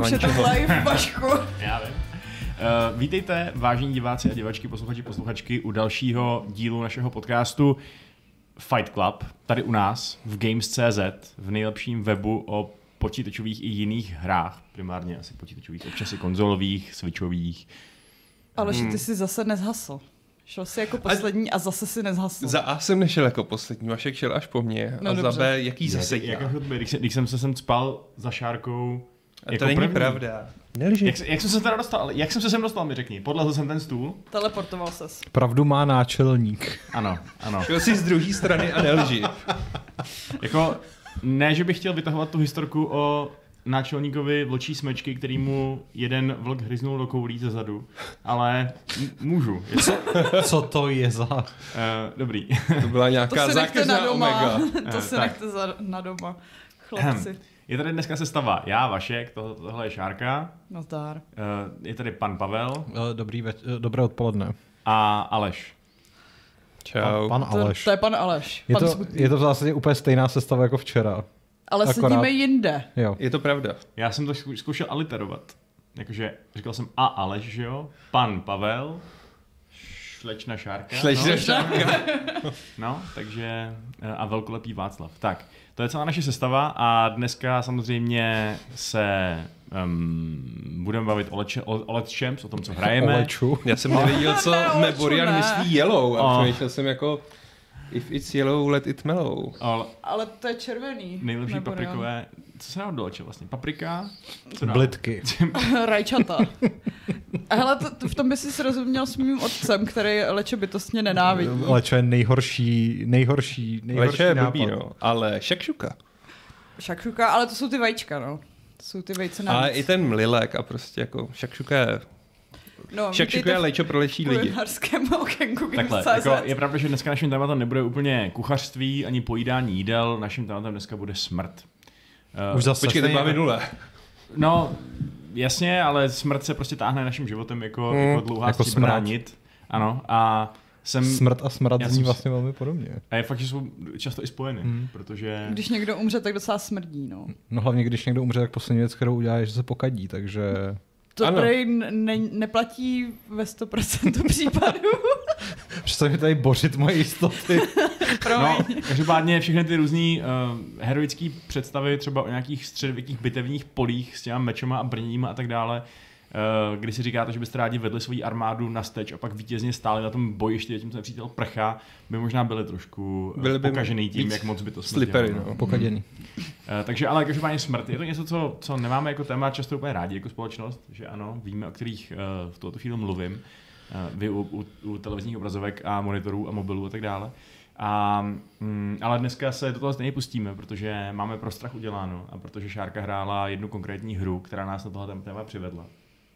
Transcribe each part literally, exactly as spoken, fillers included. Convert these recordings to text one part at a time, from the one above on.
Už je to live, Pašku. Já vím. Uh, vítejte, vážení diváci a divačky, posluchači, posluchačky, u dalšího dílu našeho podcastu Fight Club, tady u nás v Games tečka cé zet, v nejlepším webu o počítačových i jiných hrách, primárně asi počítačových, občas i konzolových, switchových. Ale hmm. ty jsi zase nezhasl. Šel jsi jako poslední a, a zase si nezhasl. Za A jsem nešel jako poslední, Vašek šel až po mně. No a dobře. Za B, jaký zase já? Jako, když, jsem, když jsem se sem spal za šárkou, a jako to není první. Pravda. Nelži. Jak, jak jsem se teda dostal? Jak jsem se sem dostal, mi řekni. Podlezl jsem ten stůl. Teleportoval ses. Pravdu má náčelník. Ano, ano. Šel jsi z druhé strany a nelži. Jako, ne, že bych chtěl vytahovat tu historku o náčelníkovi vlčí smečky, který mu jeden vlk hryznul do koulí ze zadu, ale m- můžu. Co, co to je za... Uh, dobrý. To byla nějaká zákeřná omega. To si nechte za, na doma, chlapci. Je tady dneska sestava já, Vašek, to, tohle je Šárka. Nazdar. Uh, je tady pan Pavel. Dobrý več- dobré odpoledne. A Aleš. Čau. Pan, pan Aleš. To, to je pan Aleš. Je, pan to, je to v zásadě úplně stejná sestava jako včera. Ale akorát sedíme jinde. Jo. Je to pravda. Já jsem to zkoušel aliterovat. Jakože říkal jsem a Aleš, že jo? Pan Pavel. Šlečna Šárka. Šlečna no. Šárka. No, takže a velkolepý Václav. Tak, to je celá naše sestava a dneska samozřejmě se um, budeme bavit o leče, o, o letčem, o tom, co hrajeme. O leču. Já jsem nevěděl, co me Borian myslí yellow a přemýšlel jsem jako... If it's yellow, let it mellow. Ale, ale to je červený. Nejlepší paprikové... Co se nám doleče vlastně? Paprika? Blitky. Rajčata. Hele, to, to v tom by si srozuměl s mým otcem, který leče bytostně nenávidí. Leče je nejhorší, nejhorší, nejhorší leče je blbý, no. Ale šakšuka. Šakšuka, ale to jsou ty vajíčka, no. To jsou ty vejce navíc. Ale i ten mlilek a prostě jako šakšuka je... No, šakšuka je léčo pro lečí lidi. Okenku, takhle, jako je pravda, že dneska naším tématem nebude úplně kuchařství ani pojídání jídel, naším tématem dneska bude smrt. Už uh, zase. Počkej, to byla minule. No, jasně, ale smrt se prostě táhne naším životem jako, mm, jako dlouhá jako stříbrná nit. Ano, a jsem... Smrt a smrad zní vlastně velmi podobně. A je fakt, že jsou často i spojeny, mm. protože... Když někdo umře, tak docela smrdí, no. No hlavně, když někdo umře, tak poslední věc, kterou udělá, je, že se pokadí, takže... To tady ne- neplatí ve sto procent případů. Přesto mi tady bořit moje jistoty. No, každopádně všechny ty různý uh, heroické představy třeba o nějakých středověkých bitevních polích s těma mečema a brněníma a tak dále, uh, kdy si říkáte, že byste rádi vedli svoji armádu na steč a pak vítězně stáli na tom bojišti, tím se nepřítel prchá, by možná byli trošku byli by pokažený tím, jak moc by to smrdělo. Slipery, no, pokaděný. Uh, takže ale každopádně smrt. Je to něco, co, co nemáme jako téma často úplně rádi jako společnost, že ano, víme, o kterých uh, v tuto chvíli mluvím, uh, vy u, u, u televizních obrazovek a monitorů a mobilů a tak dále. A, mm, ale dneska se do toho stejně pustíme, protože máme prostrach uděláno a protože Šárka hrála jednu konkrétní hru, která nás na tohle téma přivedla.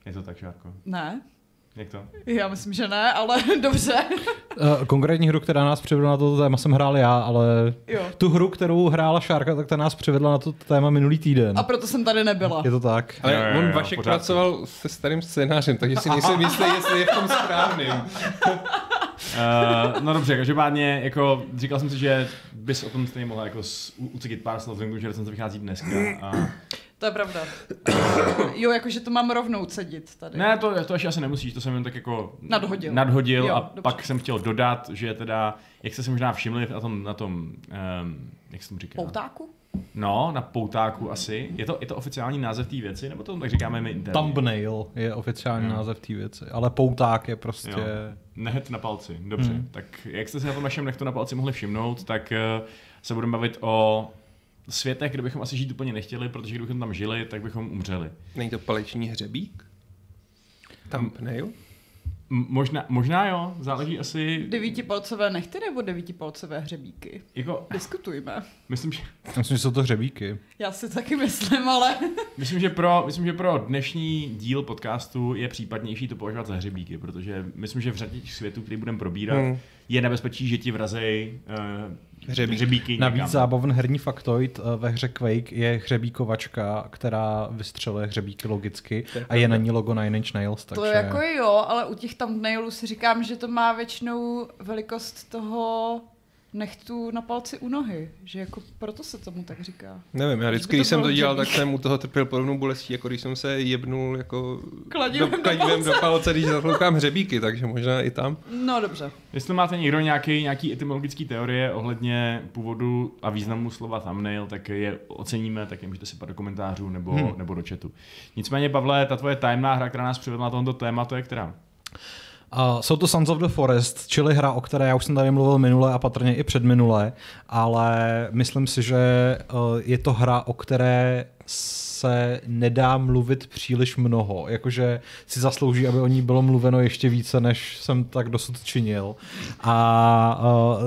Je to tak, Šárko? Ne. Jak to? Já myslím, že ne, ale dobře. Konkrétní hru, která nás přivedla na toto téma, jsem hrál já, ale jo. Tu hru, kterou hrála Šárka, tak ta nás přivedla na toto téma minulý týden. A proto jsem tady nebyla. Je to tak. Ale jo, jo, on jo, Vašek pracoval se starým scénářem, takže si nejsem jistý, jestli je v tom správným. Uh, no dobře, každopádně, jako říkal jsem si, že bys o tom stejně mohla jako ucikit pár slov, že recence vychází dneska. A... To je pravda. Jo, jakože to mám rovnou cedit tady. Ne, to, to ještě asi nemusíš, to jsem jen tak jako nadhodil, nadhodil jo, a dobře. Pak jsem chtěl dodat, že teda, jak jste si možná všimli na tom, na tom um, jak se tomu říká? Poutáku? No, na poutáku asi. Je to, je to oficiální název té věci, nebo to tak říkáme my interně? Thumbnail je oficiální hmm. název té věci, ale pouták je prostě... Jo. Nehet na palci, dobře. Hmm. Tak jak jste si na tom našem nehtu na palci mohli všimnout, tak uh, se budeme bavit o světech, kde bychom asi žít úplně nechtěli, protože kdybychom tam žili, tak bychom umřeli. Není to paleční hřebík? Thumbnail? M- možná, možná jo, záleží asi... Devítipalcové nechty nebo devítipalcové hřebíky? Jako... Diskutujme. Myslím, že... myslím, že jsou to hřebíky. Já si taky myslím, ale... myslím, že pro, myslím, že pro dnešní díl podcastu je případnější to považovat za hřebíky, protože myslím, že v řadě těch světů, který budeme probírat, hmm. je nebezpečí, že ti vrazej uh, hřebíky. hřebíky Navíc zábavný herní faktoid ve hře Quake je hřebíkovačka, která vystřeluje hřebíky logicky a je na ní logo Nine Inch Nails. Takže... To jako jo, ale u těch thumbnailů si říkám, že to má většinou velikost toho nechtu na palci u nohy, že jako proto se tomu tak říká. Nevím, já vždycky, když jsem to dělal, tak jsem u toho trpěl podobnou bolestí, jako když jsem se jebnul jako kladivem do, kladivem do palce, když zatloukám hřebíky, takže možná i tam. No dobře. Jestli máte někdo nějaký, nějaký etymologický teorie ohledně původu a významu slova thumbnail, tak je oceníme, tak je můžete sypat do komentářů nebo, hmm. nebo do chatu. Nicméně, Pavle, ta tvoje tajemná hra, která nás přivedla na tohoto téma, to je která? Uh, jsou to Sons of the Forest, čili hra, o které já už jsem tady mluvil minule a patrně i předminule, ale myslím si, že uh, je to hra, o které se nedá mluvit příliš mnoho. Jakože si zaslouží, aby o ní bylo mluveno ještě více, než jsem tak dosud činil. A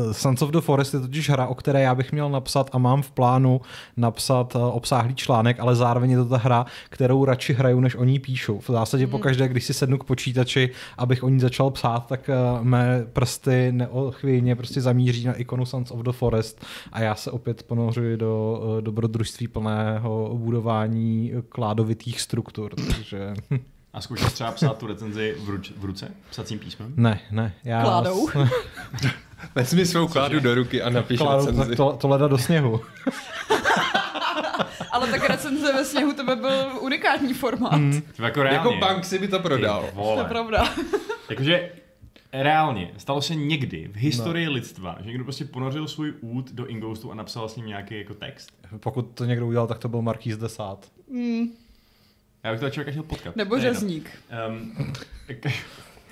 uh, Sons of the Forest je totiž hra, o které já bych měl napsat a mám v plánu napsat uh, obsáhlý článek, ale zároveň je to ta hra, kterou radši hraju, než o ní píšu. V zásadě hmm. pokaždé, když si sednu k počítači, abych o ní začal psát, tak uh, mé prsty neochvějně prostě zamíří na ikonu Sons of the Forest a já se opět ponořuji do uh, dobrodružství plného budování kládovitých struktur, takže... A zkoušel třeba psát tu recenzi v, ruč, v ruce? Psacím písmem? Ne, ne. Já kládou? Vezmi ne... svou kládu do ruky a napiš kládou, recenzi. To, to leda do sněhu. Ale tak recenze ve sněhu, to by byl unikátní formát. Hmm. Jako, jako bank si by to prodal. To je pravda. Jakože reálně, stalo se někdy v historii no. lidstva, že někdo prostě ponořil svůj út do ingoustu a napsal s ním nějaký jako text? Pokud to někdo udělal, tak to byl Markýz Desát. Mm. Já bych toho člověka chtěl potkat. Nebo ne, Řezník. No. Um, okay.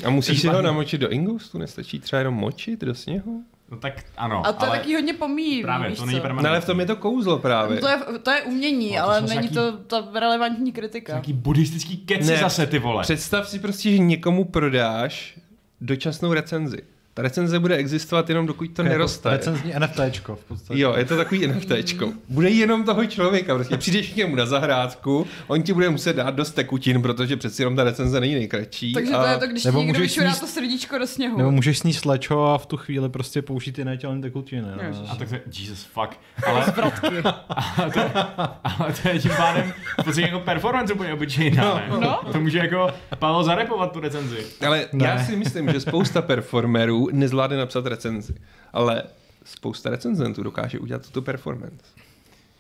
A musíš si ho namočit do ingoustu? Nestačí třeba jenom močit do sněhu? No tak ano. A to ale... je taky hodně pomíjí. Právě, to není permanentní. No, ale v tom je to kouzlo právě. To je, to je umění, no, to ale není nějaký... to ta relevantní kritika. Nějaký buddhistický keci zase, ty vole. Představ si prostě, že někomu prodáš dočasnou recenzi. Ta recenze bude existovat jenom dokud to neroste. Recenzní NFTčko v podstatě. Jo, je to takový NFTčko. Bude jenom toho člověka. Prostě. Přijdeš k němu na zahrádku, on ti bude muset dát dost tekutin, protože přeci jenom ta recenze není nejkratší. Takže a... to je to, když nebo někdo vyčurá sníst... to srdíčko do sněhu. Nebo můžeš sníst lečo a v tu chvíli prostě použít jiné tělné tekutiny. No. A tak se, Jesus fuck. Ale... ale, to je, ale to je tím pádem v podstatě jako performance úplně obyčejná. No, no. To může jako Pavel zarepovat tu recenzi. Ale ne. Já si myslím, že spousta performerů nezvládne napsat recenzi, ale spousta recenzentů dokáže udělat tuto performance.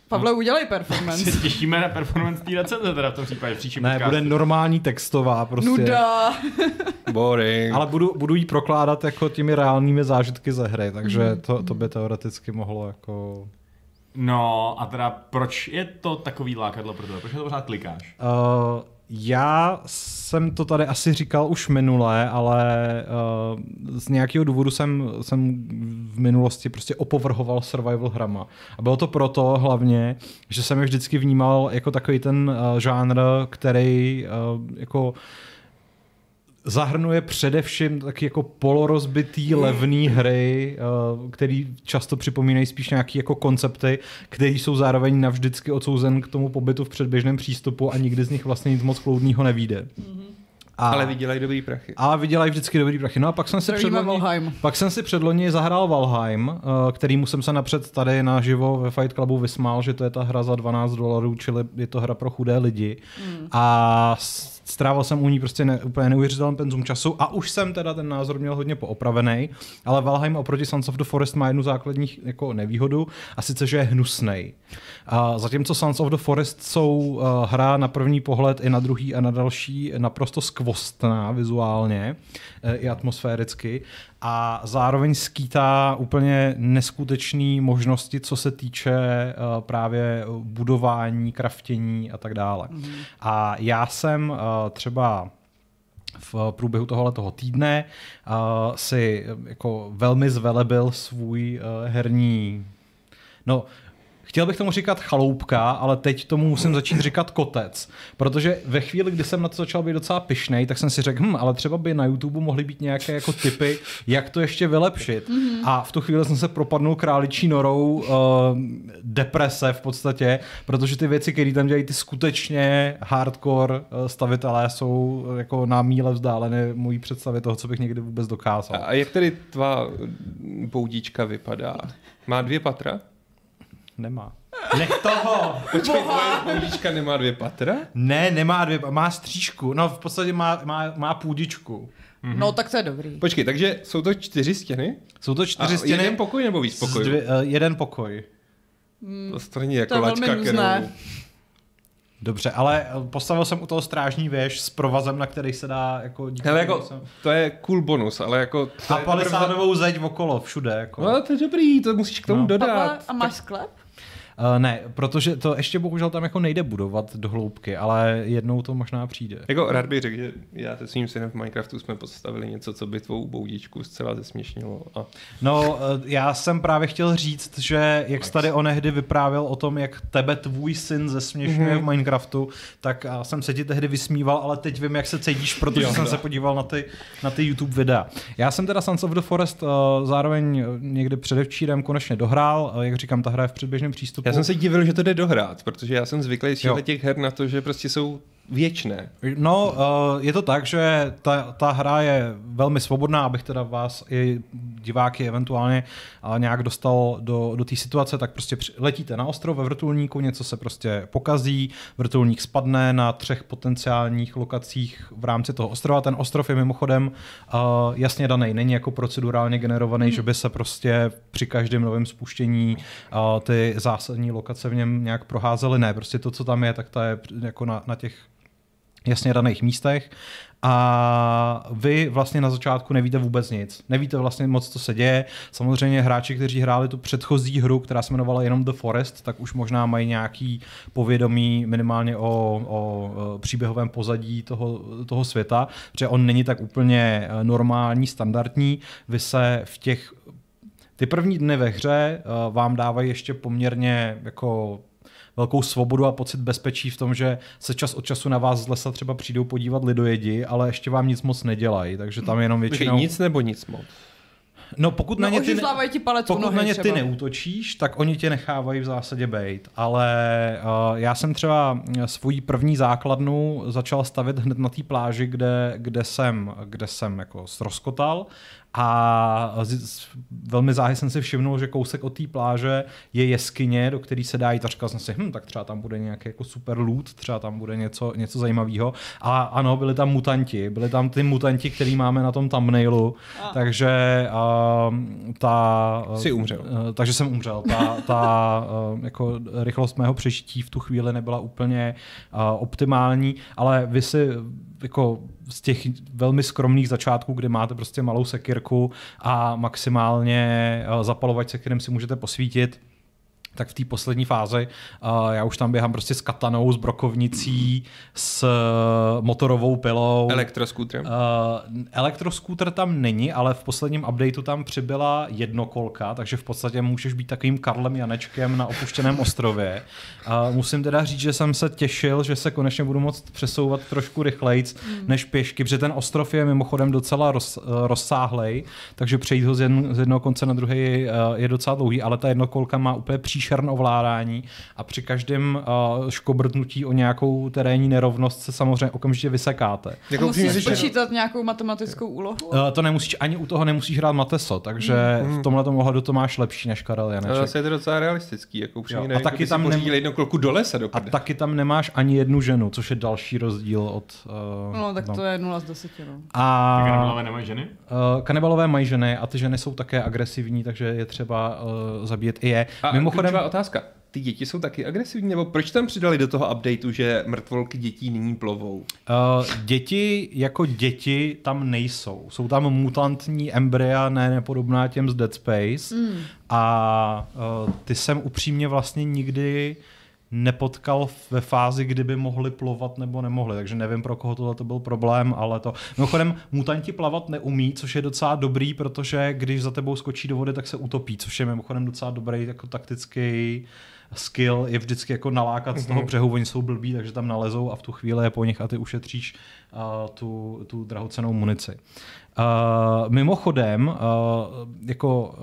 Pavle, udělej performance. Se těšíme na performance té recenze teda v tom případě. Příští ne, podcastu. Bude normální textová prostě. Nuda. Boring. Ale budu, budu jí prokládat jako těmi reálnými zážitky ze hry, takže to, to by teoreticky mohlo jako... No a teda proč je to takový lákadlo pro tebe? Proč to pořád klikáš? Uh... Já jsem to tady asi říkal už minule, ale uh, z nějakého důvodu jsem, jsem v minulosti prostě opovrhoval survival hrama. A bylo to proto hlavně, že jsem je vždycky vnímal jako takový ten uh, žánr, který uh, jako zahrnuje především taky jako polorozbitý, levný hry, který často připomínají spíš nějaké jako koncepty, které jsou zároveň navždycky odsouzen k tomu pobytu v předběžném přístupu a nikdy z nich vlastně nic moc kloudného nevíde. A, ale vydělají dobrý prachy. Ale vydělají vždycky dobrý prachy. No a pak jsem si předloni, pak jsem si předloni zahrál Valheim, kterýmu jsem se napřed tady naživo ve Fight Clubu vysmál, že to je ta hra za dvanáct dolarů, čili je to hra pro chudé lidi. Mm. A strávil jsem u ní prostě ne, úplně neuvěřitelný penzum času a už jsem teda ten názor měl hodně poopravený, ale Valheim oproti Sons of the Forest má jednu základní jako nevýhodu a sice, že je hnusnej. A zatímco Sons of the Forest jsou hra na první pohled i na druhý a na další naprosto skvostná vizuálně i atmosféricky a zároveň skýtá úplně neskutečné možnosti, co se týče právě budování, craftění a tak dále. A já jsem třeba v průběhu tohoto týdne uh, si jako velmi zvelebil svůj uh, herní... No, chtěl bych tomu říkat chaloupka, ale teď tomu musím začít říkat kotec. Protože ve chvíli, kdy jsem na to začal být docela pyšnej, tak jsem si řekl, hm, ale třeba by na YouTube mohly být nějaké jako tipy, jak to ještě vylepšit. Mm-hmm. A v tu chvíli jsem se propadnul králičí norou uh, deprese v podstatě, protože ty věci, které tam dělají ty skutečně hardcore stavitelé, jsou jako na míle vzdálené mojí představě toho, co bych někdy vůbec dokázal. A jak tedy tvá boudička vypadá? Má dvě patra? Nemá. Nech toho! Počkej, tvoje půdička nemá dvě patra? Ne, nemá dvě, má střížku. No, v podstatě má, má, má půdičku. Mm-hmm. No, tak to je dobrý. Počkej, takže jsou to čtyři stěny? Jsou to čtyři a stěny. Jeden pokoj nebo víc pokojů? Dvě, uh, jeden pokoj. Mm, to straně jako to lačka kterou... Dobře, ale postavil jsem u toho strážní věž s provazem, na který se dá jako... Hele, jako to je cool bonus, ale jako... A palisádovou zeď okolo, všude. Jako. No, to je dobrý, to musíš k tomu no. dodat. Pavle, a máš sklep? Uh, ne, protože to ještě bohužel tam jako nejde budovat do hloubky, ale jednou to možná přijde. Jako rád bych řekl, že já se svým synem v Minecraftu jsme postavili něco, co by tvou boudičku zcela zesměšnilo. A... No, uh, já jsem právě chtěl říct, že jak jsi tady onehdy vyprávěl o tom, jak tebe tvůj syn zesměšňuje mm-hmm. v Minecraftu, tak uh, jsem se ti tehdy vysmíval, ale teď vím, jak se cítíš, protože jo, jsem da. se podíval na ty, na ty YouTube videa. Já jsem teda Sons of the Forest uh, zároveň někdy předevčírem konečně dohrál, uh, jak říkám, ta hra je v předběžném přístupu. Já jsem se divil, že to jde dohrát, protože já jsem zvyklý z těch her na to, že prostě jsou věčné. No, je to tak, že ta, ta hra je velmi svobodná, abych teda vás i diváky eventuálně nějak dostal do, do té situace, tak prostě letíte na ostrov ve vrtulníku, něco se prostě pokazí, vrtulník spadne na třech potenciálních lokacích v rámci toho ostrova. Ten ostrov je mimochodem jasně daný, není jako procedurálně generovaný, hmm. že by se prostě při každém novém spuštění ty zásadní lokace v něm nějak proházely. Ne, prostě to, co tam je, tak to je jako na, na těch jasně daných místech a vy vlastně na začátku nevíte vůbec nic. Nevíte vlastně moc, co se děje. Samozřejmě hráči, kteří hráli tu předchozí hru, která se jmenovala jenom The Forest, tak už možná mají nějaký povědomí minimálně o, o příběhovém pozadí toho, toho světa, protože on není tak úplně normální, standardní. Vy se v těch... Ty první dny ve hře vám dávají ještě poměrně jako... velkou svobodu a pocit bezpečí v tom, že se čas od času na vás z lesa třeba přijdou podívat lidojedi, ale ještě vám nic moc nedělají, takže tam jenom většinou... Nic nebo nic moc? No pokud no, na ně, ty, pokud na ně ty neútočíš, tak oni tě nechávají v zásadě bejt, ale uh, já jsem třeba svoji první základnu začal stavět hned na té pláži, kde, kde jsem, kde jsem jako stroskotal. A z, velmi záhy jsem si všimnul, že kousek od té pláže je jeskyně, do které se dá jít a říkal jsem si, hm, tak třeba tam bude nějaký jako super loot, třeba tam bude něco, něco zajímavého. A ano, byli tam mutanti, byli tam ty mutanti, který máme na tom thumbnailu, a. takže uh, ta... Jsi umřel. Uh, takže jsem umřel. Ta, ta uh, jako rychlost mého přežití v tu chvíli nebyla úplně uh, optimální, ale vy si jako z těch velmi skromných začátků, kde máte prostě malou sekirku a maximálně zapalovač, se kterým si můžete posvítit, tak v té poslední fázi uh, já už tam běhám prostě s katanou, s brokovnicí, s uh, motorovou pilou. Elektroskútrem. Uh, elektroskútr tam není, ale v posledním updateu tam přibyla jednokolka, takže v podstatě můžeš být takovým Karlem Janečkem na opuštěném ostrově. Uh, musím teda říct, že jsem se těšil, že se konečně budu moct přesouvat trošku rychlejc mm. než pěšky, protože ten ostrov je mimochodem docela roz, rozsáhlej, takže přejít ho z, jedn, z jednoho konce na druhý je, je docela dlouhý, ale ta jednokolka má úplně příš šern ovládání a při každém uh, škobrtnutí o nějakou terénní nerovnost se samozřejmě okamžitě vysekáte. A musíš počítat nějakou matematickou úlohu? Uh, to nemusíš, ani u toho nemusíš hrát mateso, takže mm. v tomhletom ohledu to máš lepší než Karel Janeček. Ale je to docela realistický, jako upřímně nevím, kdyby si pořídil jednou kolku do lesa dopadne. A taky tam nemáš ani jednu ženu, což je další rozdíl od... Uh, no tak no. to je nula z deseti. No. A... Tak kanibalové nemají ženy? Uh, kanibalové mají ženy a ty ženy jsou také agresivní, takže je třeba uh, zabíjet i je. A mimochodem, otázka. Ty děti jsou taky agresivní, nebo proč tam přidali do toho updateu, že mrtvolky dětí nyní plovou? Uh, děti jako děti tam nejsou. Jsou tam mutantní embrya, ne nepodobná těm z Dead Space. Mm. A uh, ty jsem upřímně vlastně nikdy nepotkal ve fázi, kdyby mohli plovat nebo nemohli, takže nevím, pro koho tohle to byl problém, ale to... Mimochodem, mutanti plavat neumí, což je docela dobrý, protože když za tebou skočí do vody, tak se utopí, což je mimochodem docela dobrý jako taktický skill je vždycky jako nalákat mm-hmm. z toho břehu, oni jsou blbí, takže tam nalezou a v tu chvíli je po nich a ty ušetříš uh, tu, tu drahocenou munici. Uh, mimochodem, uh, jako, uh,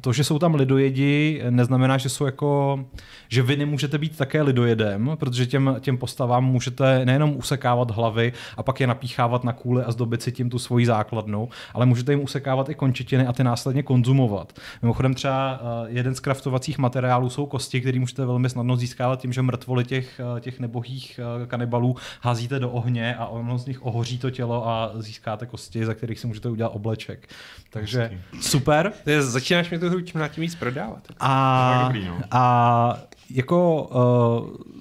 to, že jsou tam lidojedi, neznamená, že jsou jako, že vy nemůžete být také lidojedem, protože těm, těm postavám můžete nejenom usekávat hlavy a pak je napíchávat na kůle a zdobit si tím tu svoji základnu, ale můžete jim usekávat i končetiny a ty následně konzumovat. Mimochodem třeba uh, jeden z kraftovacích materiálů jsou kosti, který můžete velmi snadno získávat tím, že mrtvoly těch, těch nebohých kanibalů házíte do ohně a ono z nich ohoří to tělo a získáte kosti, za kterých si můžete udělat obleček. Takže super. Začínáš mi tu hru čím na tím víc prodávat. A, dobrý, no. a jako uh,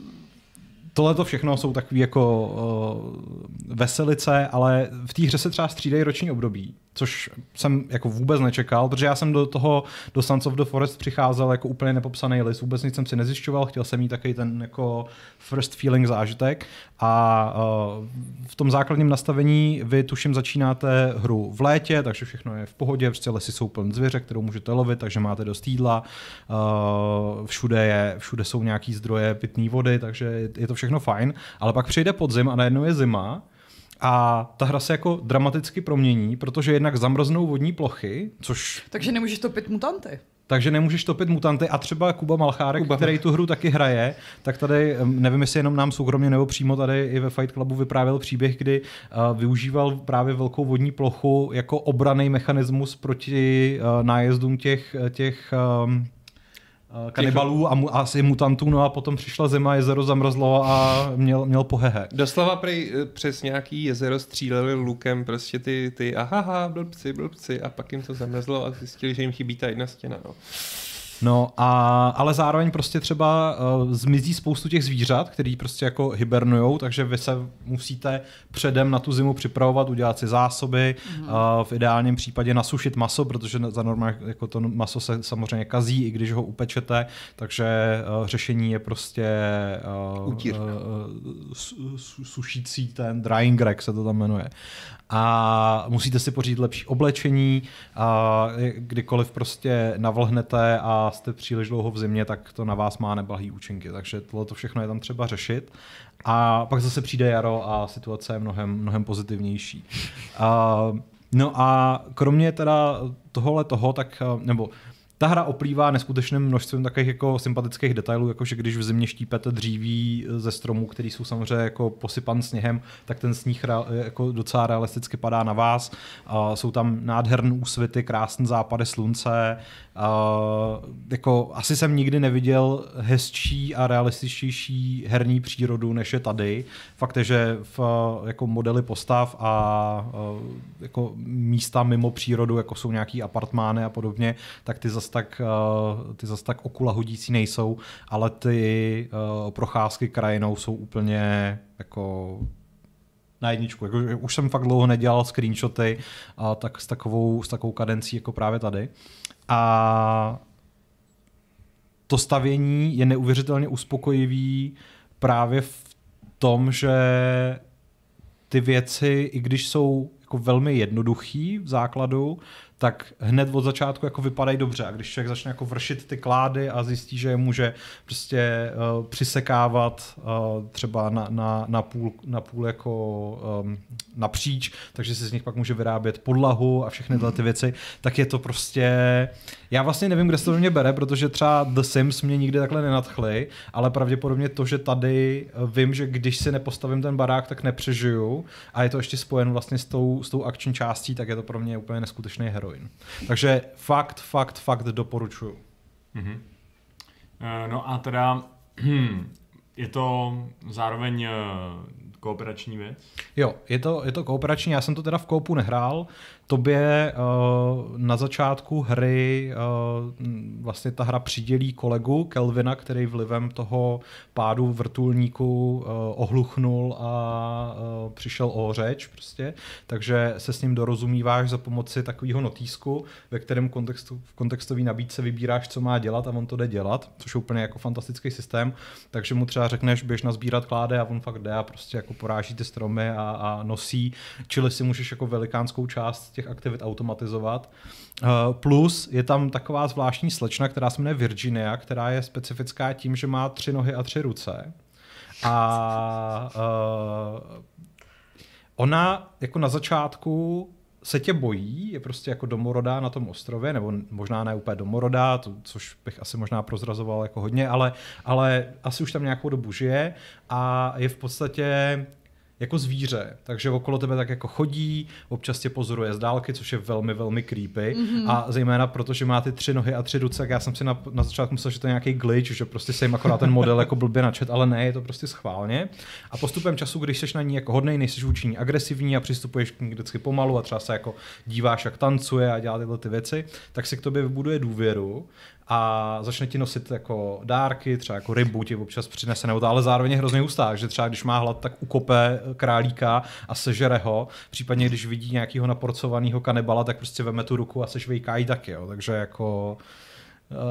tohle to všechno jsou takový jako uh, veselice, ale v té hře se třeba střídají roční období, což jsem jako vůbec nečekal, protože já jsem do toho, do Sons of the Forest přicházel jako úplně nepopsaný list, vůbec nic jsem si nezjišťoval, chtěl jsem mít takový ten jako first feeling zážitek a uh, v tom základním nastavení vy tuším začínáte hru v létě, takže všechno je v pohodě, prostě lesy jsou plné zvěře, kterou můžete lovit, takže máte dost jídla, uh, všude, je, všude jsou nějaký zdroje pitné vody, takže je to všechno fajn, ale pak přijde podzim a najednou je zima. A ta hra se jako dramaticky promění, protože jednak zamrznou vodní plochy, což... Takže nemůžeš topit mutanty. Takže nemůžeš topit mutanty a třeba Kuba Malchárek, Kuba. který tu hru taky hraje, tak tady, nevím jestli jenom nám soukromně nebo přímo tady i ve Fight Clubu vyprávěl příběh, kdy uh, využíval právě velkou vodní plochu jako obranný mechanismus proti uh, nájezdům těch... těch um, kanibalů a, mu, a asi mutantů, no a potom přišla zima, jezero zamrzlo a měl, měl pohehe. Doslova prý, přes nějaký jezero stříleli lukem prostě ty, ty ahaha, blbci, blbci a pak jim to zamrzlo a zjistili, že jim chybí ta jedna stěna. No. No a, ale zároveň prostě třeba uh, zmizí spoustu těch zvířat, který prostě jako hibernujou, takže vy se musíte předem na tu zimu připravovat, udělat si zásoby, mm. uh, v ideálním případě nasušit maso, protože za normálně jako to maso se samozřejmě kazí, i když ho upečete, takže uh, řešení je prostě uh, uh, su, su, sušící ten drying rack se to tam jmenuje. A musíte si pořídit lepší oblečení, a kdykoliv prostě navlhnete a jste příliš dlouho v zimě, tak to na vás má neblahý účinky, takže to všechno je tam třeba řešit. A pak zase přijde jaro a situace je mnohem, mnohem pozitivnější. A, no a kromě teda tohohle toho, tak nebo... Ta hra oplývá neskutečným množstvím takových jako sympatických detailů, jakože když v zimě štípete dříví ze stromů, který jsou samozřejmě jako posypan sněhem, tak ten sníh jako docela realisticky padá na vás. Uh, jsou tam nádherné úsvity, krásné západy slunce. Uh, jako asi jsem nikdy neviděl hezčí a realističtější herní přírodu, než je tady. Fakt je, že v jako modely postav a uh, jako místa mimo přírodu, jako jsou nějaký apartmány a podobně, tak ty zase tak, ty zas tak okulahodící nejsou, ale ty uh, procházky krajinou jsou úplně jako na jedničku. Jako, už jsem fakt dlouho nedělal screenshoty uh, tak s takovou, s takovou kadencí jako právě tady. A to stavění je neuvěřitelně uspokojivý právě v tom, že ty věci, i když jsou jako velmi jednoduchý v základu, tak hned od začátku jako vypadají dobře. A když člověk začne jako vršit ty klády a zjistí, že je může prostě uh, přisekávat uh, třeba na, na, na půl, na půl jako um, napříč, takže si z nich pak může vyrábět podlahu a všechny tyhle ty věci, tak je to prostě... Já vlastně nevím, kde se to do mě bere, protože třeba The Sims mě nikdy takhle nenadchly, ale pravděpodobně to, že tady vím, že když si nepostavím ten barák, tak nepřežiju a je to ještě spojen vlastně s tou, s tou akční částí, tak je to pro mě úplně neskutečný hero. Takže fakt, fakt, fakt doporučuju. Mm-hmm. No a teda je to zároveň kooperační věc? Jo, je to, je to kooperační. Já jsem to teda v koupu nehrál. Tobě uh, na začátku hry uh, vlastně ta hra přidělí kolegu Kelvina, který vlivem toho pádu vrtulníku uh, ohluchnul a uh, přišel o řeč prostě, takže se s ním dorozumíváš za pomoci takového notýsku, ve kterém kontextu, v kontextové nabídce vybíráš, co má dělat a on to jde dělat, což je úplně jako fantastický systém, takže mu třeba řekneš, běž nazbírat kláde a on fakt jde a prostě jako poráží ty stromy a, a nosí, čili si můžeš jako velikánskou část těch aktivit automatizovat. Plus je tam taková zvláštní slečna, která se jmenuje Virginia, která je specifická tím, že má tři nohy a tři ruce. A uh, ona jako na začátku se tě bojí, je prostě jako domorodá na tom ostrově, nebo možná ne úplně domorodá, to, což bych asi možná prozrazoval jako hodně, ale, ale asi už tam nějakou dobu žije a je v podstatě jako zvíře, takže okolo tebe tak jako chodí, občas tě pozoruje z dálky, což je velmi, velmi creepy. Mm-hmm. A zejména protože má ty tři nohy a tři ruce, tak já jsem si na, na začátku myslel, že to je nějaký glitch, že prostě se jim akorát ten model jako blbě načet, ale ne, je to prostě schválně. A postupem času, když seš na ní jako hodnej, nejseš vůči ní agresivní a přistupuješ k ní vždycky pomalu a třeba se jako díváš, jak tancuje a dělá tyhle ty věci, tak si k tobě vybuduje důvěru. A začne ti nosit jako dárky, třeba jako rybu ti občas přinese, nebo to, ale zároveň je hrozně hustá, že třeba když má hlad, tak ukope králíka a sežere ho, případně když vidí nějakého naporcovaného kanibala, tak prostě veme tu ruku a sešvejká ji taky, jo. Takže jako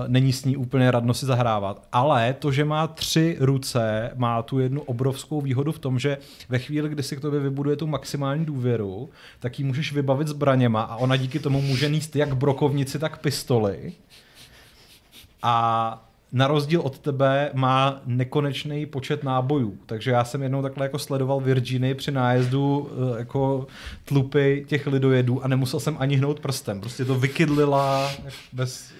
není s ní úplně radno si zahrávat. Ale to, že má tři ruce, má tu jednu obrovskou výhodu v tom, že ve chvíli, kdy si k tobě vybuduje tu maximální důvěru, tak ji můžeš vybavit zbraněma a ona díky tomu může níst jak brokovnici, tak pistoli. A na rozdíl od tebe má nekonečný počet nábojů. Takže já jsem jednou takhle jako sledoval Virginii při nájezdu jako tlupy těch lidojedů a nemusel jsem ani hnout prstem. Prostě to vykydlila bez...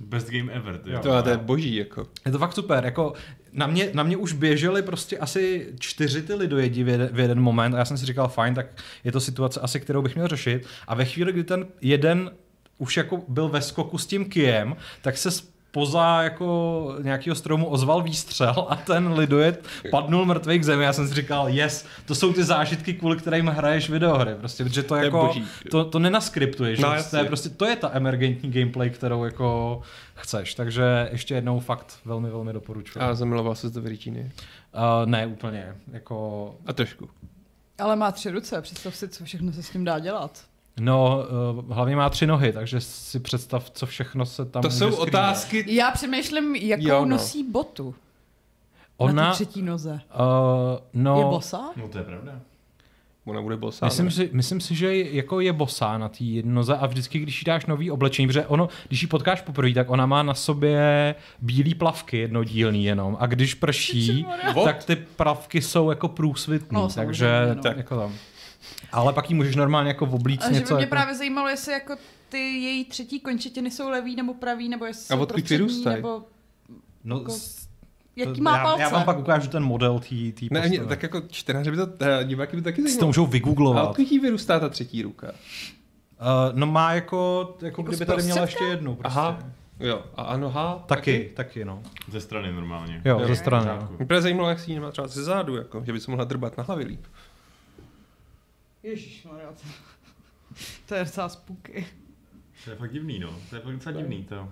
Best game ever. Jo, to, to je boží. Jako. Je to fakt super. Jako, na, mě, na mě už běžely prostě asi čtyři ty lidojedi v jeden, v jeden moment a já jsem si říkal, fajn, tak je to situace asi, kterou bych měl řešit. A ve chvíli, kdy ten jeden už jako byl ve skoku s tím kijem, tak se sp- poza jako nějakého stromu ozval výstřel a ten lidojet padnul mrtvej k zemi. Já jsem si říkal, yes, to jsou ty zážitky, kvůli kterým hraješ videohry. Prostě, protože to, jako, boží, to, to nenaskriptuješ. No, to, je prostě, to je ta emergentní gameplay, kterou jako chceš. Takže ještě jednou fakt velmi, velmi doporučuji. A zamiloval se z Virginie? Uh, ne, úplně. Jako... A trošku. Ale má tři ruce, představ si, co všechno se s tím dá dělat. No, hlavně má tři nohy, takže si představ, co všechno se tam... To jsou skrývat. Otázky... Já přemýšlím, jakou jo, no. nosí botu ona, na třetí noze. Uh, no, je bosá? No to je pravda. Ona bude bosá. Myslím si, myslím si, že jako je bosá na té jedné noze a vždycky, když jí dáš nový oblečení, protože ono, když ji potkáš poprvé, tak ona má na sobě bílý plavky jednodílný jenom a když prší, tak ty plavky jsou jako průsvitný, no, takže tak. jako tam... Ale pak jí můžeš normálně jako oblíct něco. Že by mě právě jako... zajímalo, jestli jako ty její třetí končetiny jsou levý nebo pravý, nebo jestli jsou prostřední, nebo... No, jako... s... Jaký má já, palce? Já vám pak ukážu ten model tý, tý ne, postavy. Tak jako čtenáři by to, diváky by to taky zajímalo. Si to můžou vygooglovat. A odkud jí vyrůstá ta třetí ruka? Uh, no má jako, jako, jako kdyby tady měla ještě jednu prostě. Aha. Jo, a, a noha? Taky, taky, taky no. Ze strany normálně. Jo, jo ze strany. Mě právě zajímalo, jak si ji nemá třeba ze zádu, jako, že by se mohla drbat na hlavě líp. Ježišmarja, to... to je docela spooky. To je fakt divný, no. To je fakt docela divný, to.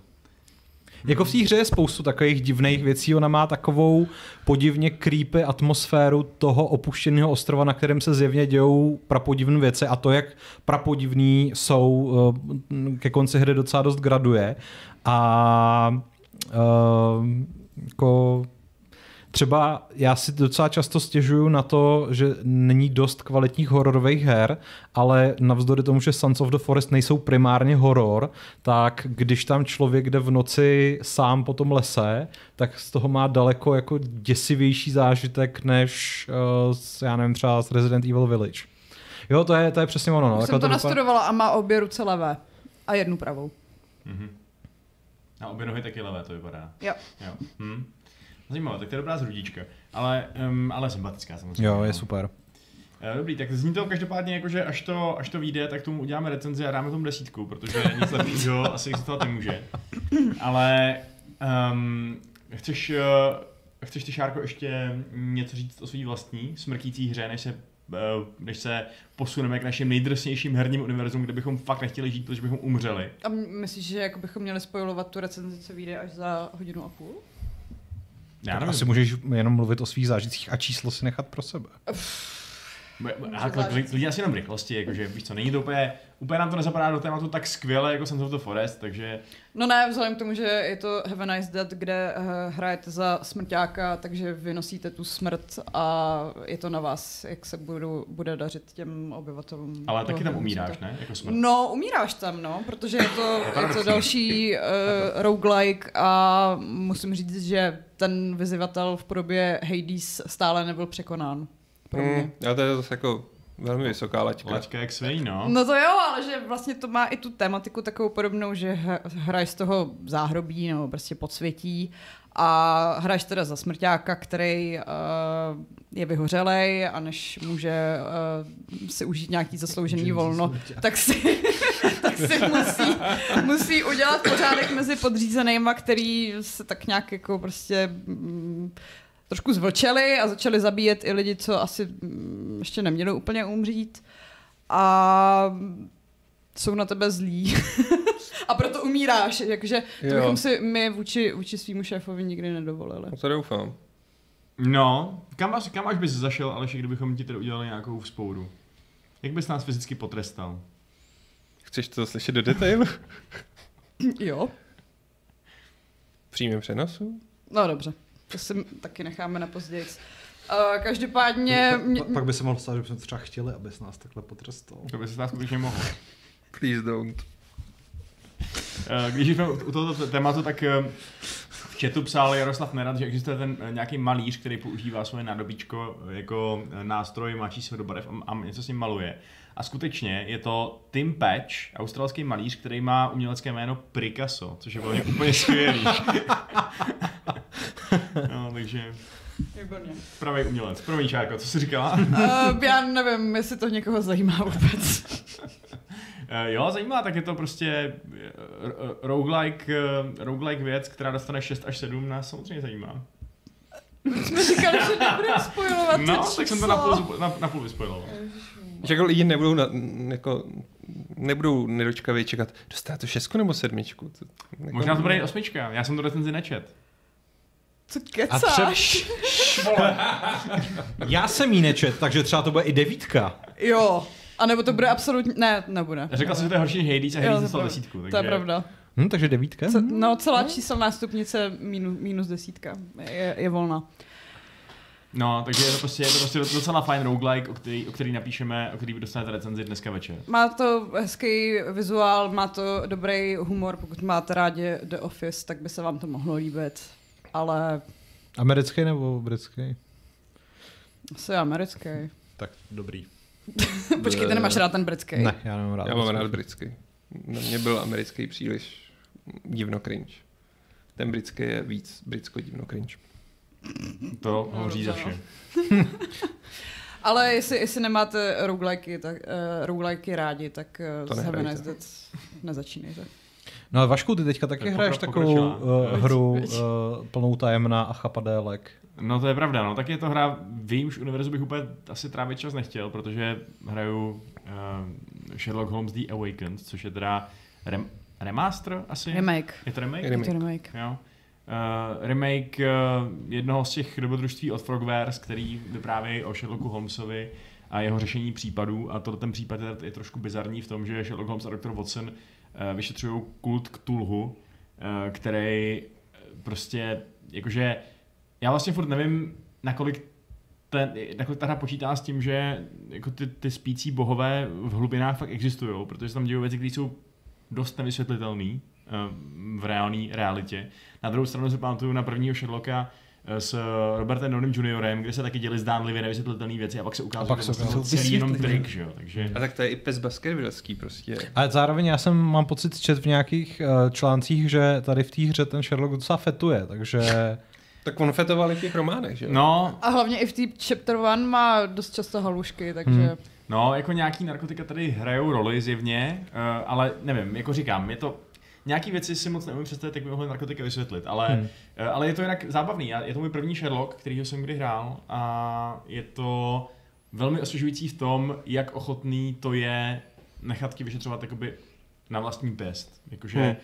Jako v té hře je spoustu takových divných věcí. Ona má takovou podivně creepy atmosféru toho opuštěného ostrova, na kterém se zjevně dějou prapodivné věci a to, jak prapodivný jsou, ke konci hry docela dost graduje. A jako... Třeba já si docela často stěžuju na to, že není dost kvalitních hororových her, ale navzdory tomu, že Sons of the Forest nejsou primárně horor, tak když tam člověk jde v noci sám po tom lese, tak z toho má daleko jako děsivější zážitek než, já nevím, třeba z Resident Evil Village. Jo, to je, to je přesně ono. No. Jsem to, to nastudovala a má obě ruce levé a jednu pravou. Mhm. A obě nohy taky levé, to vypadá. Jo. jo. Hm. Zajímavé, tak to je dobrá zrůdička, ale, um, ale sympatická samozřejmě. Jo, je super. Dobrý, tak zní to každopádně jako, že až to, až to vyjde, tak tomu uděláme recenzi a dáme tomu desítku, protože nic lepšího asi existovat nemůže. Ale um, chceš, uh, chceš ty, Šárko, ještě něco říct o své vlastní smrtící hře, než se, uh, než se posuneme k našim nejdrsnějším herním univerzum, kde bychom fakt nechtěli žít, protože bychom umřeli. A myslíš, že jako bychom měli spojovat tu recenzi, co vyjde až za hodinu a půl? Já asi můžeš jenom mluvit o svých zážitcích a číslo si nechat pro sebe. Lidi asi jenom rychlosti, jakože víš co, není to úplně, úplně nám to nezapadá do tématu tak skvěle jako Sons of the Forest, takže... No ne, vzhledem k tomu, že je to Have a Nice Dead, kde uh, hrajete za smrťáka, takže vy nosíte tu smrt a je to na vás, jak se budu, bude dařit těm obyvatelům. Ale taky tam umíráš, ne? Jako smrt. No, umíráš tam, no, protože je to, je to další uh, roguelike a musím říct, že ten vyzývatel v podobě Hades stále nebyl překonán. Mm, ale to je zase jako velmi vysoká laťka. Laťka jak svěj, no. No to jo, ale že vlastně to má i tu tematiku takovou podobnou, že hraješ z toho záhrobí nebo prostě podsvětí a hraješ teda za smrťáka, který uh, je vyhořelej a než může uh, si užít nějaký zasloužený volno, tak si, tak si musí, musí udělat pořádek mezi podřízenýma, který se tak nějak jako prostě... Mm, trošku zvlčeli a začali zabíjet i lidi, co asi ještě neměli úplně umřít a jsou na tebe zlí a proto umíráš, takže to bychom si my vůči, vůči svýmu šéfovi nikdy nedovolili. To doufám. No, kam až, kam až bys zašel, Aleši, kdybychom ti tedy udělali nějakou vzpouru? Jak bys nás fyzicky potrestal? Chceš to slyšet do detailu? Jo. V přímém přenosu? No dobře. To si taky necháme na později. Uh, každopádně... Mě... Pa, pak by se mohl stát, že bychom třeba chtěli, abys nás takhle potrestal. To by se nás skutečně mohl. Please don't. Uh, když jsme u tohoto tématu, tak uh, v chatu psal Jaroslav Nerad, že existuje ten uh, nějaký malíř, který používá svoje nádobíčko jako uh, nástroj, mačí se do barev a, a něco s ním maluje. A skutečně je to Tim Patch, australský malíř, který má umělecké jméno Picasso, což je velmi úplně skvělý. No, takže... Výborně. Pravý umělec. První čárko, co jsi říkala? Uh, já nevím, jestli to někoho zajímá vůbec. uh, jo, zajímá, tak je to prostě roguelike, roguelike věc, která dostane šest až sedm, nás samozřejmě zajímá. My jsme říkali, že nebudeme spojilovat no, to číslo. No, tak jsem to napůl, na, napůl vyspojloval. Že jako lidi nebudou, na, jako, nebudou nedočkavě čekat, dostane to šestku nebo sedmičku? To, jako... Možná to bude osmička, já jsem to recenzi nečet. Co kecáš? Já jsem jí nečet, takže třeba to bude i devítka. Jo, anebo to bude absolutně... Ne, nebude. Já řekla jsem, že to je horší než Hades a Hades dostal desítku. Takže... To je pravda. Hm, takže devítka? Co, no, celá číselná stupnice minus, minus desítka je, je volná. No, takže je to prostě, je to prostě docela fajn roguelike, o který, o který napíšeme, o který dostanete recenzi dneska večer. Má to hezký vizuál, má to dobrý humor, pokud máte rádi The Office, tak by se vám to mohlo líbit. Ale... Americký nebo britský? Asi americký. Tak dobrý. Počkej, ty nemáš rád ten britský. Ne, já nemám rád. Já mám rád britský. Na mě byl americký příliš divno cringe. Ten britský je víc britsko divno cringe. To hoří za vše. Ale jestli, jestli nemáte roguelike, tak, uh, roguelike rádi, tak uh, s Have a Nice Dead nezačínejte. No ale Vašku, ty teďka taky tak hraješ takovou uh, hru uh, plnou tajemna a chapadélek. No to je pravda, no tak je to hra, vím, už univerzu bych úplně asi trávit čas nechtěl, protože hraju uh, Sherlock Holmes The Awakened, což je teda rem, remaster asi? Remake. Je to remake? Remake. Je to remake. Jo. Uh, remake uh, jednoho z těch dobrodružství od Frogwares, který vyprávějí o Sherlocku Holmesovi a jeho řešení případů. A to ten případ je, je trošku bizarní v tom, že Sherlock Holmes a doktor Watson vyšetřují kult Cthulhu, který prostě, jakože, já vlastně furt nevím, nakolik, ten, nakolik ta hra počítá s tím, že jako ty, ty spící bohové v hlubinách fakt existují, protože tam dějí věci, které jsou dost nevysvětlitelné v reálné realitě. Na druhou stranu se pamatuju na prvního Sherlocka s Robertem Downem juniorem, kde se taky děli zdánlivě nevysvětlitelné věci a pak se ukázalo, že jsou celý jenom trik, že jo. Takže... A tak to je i pes basketbalský prostě. Ale zároveň já jsem mám pocit čet v nějakých uh, článcích, že tady v té hře ten Sherlock docela fetuje, takže... Tak on fetovali v těch románech, že jo. No. A hlavně i v té chapter one má dost často halušky, takže... Hmm. No, jako nějaký narkotika tady hrajou roli zjevně, uh, ale nevím, jako říkám, je to... Nějaký věci si moc neumím představit, jak by mohli narkotika vysvětlit, ale, hmm. ale je to jinak zábavný. Je to můj první Sherlock, kterýho jsem kdy hrál a je to velmi osvěžující v tom, jak ochotný to je nechat ti vyšetřovat jakoby na vlastní pěst. Jakože hmm.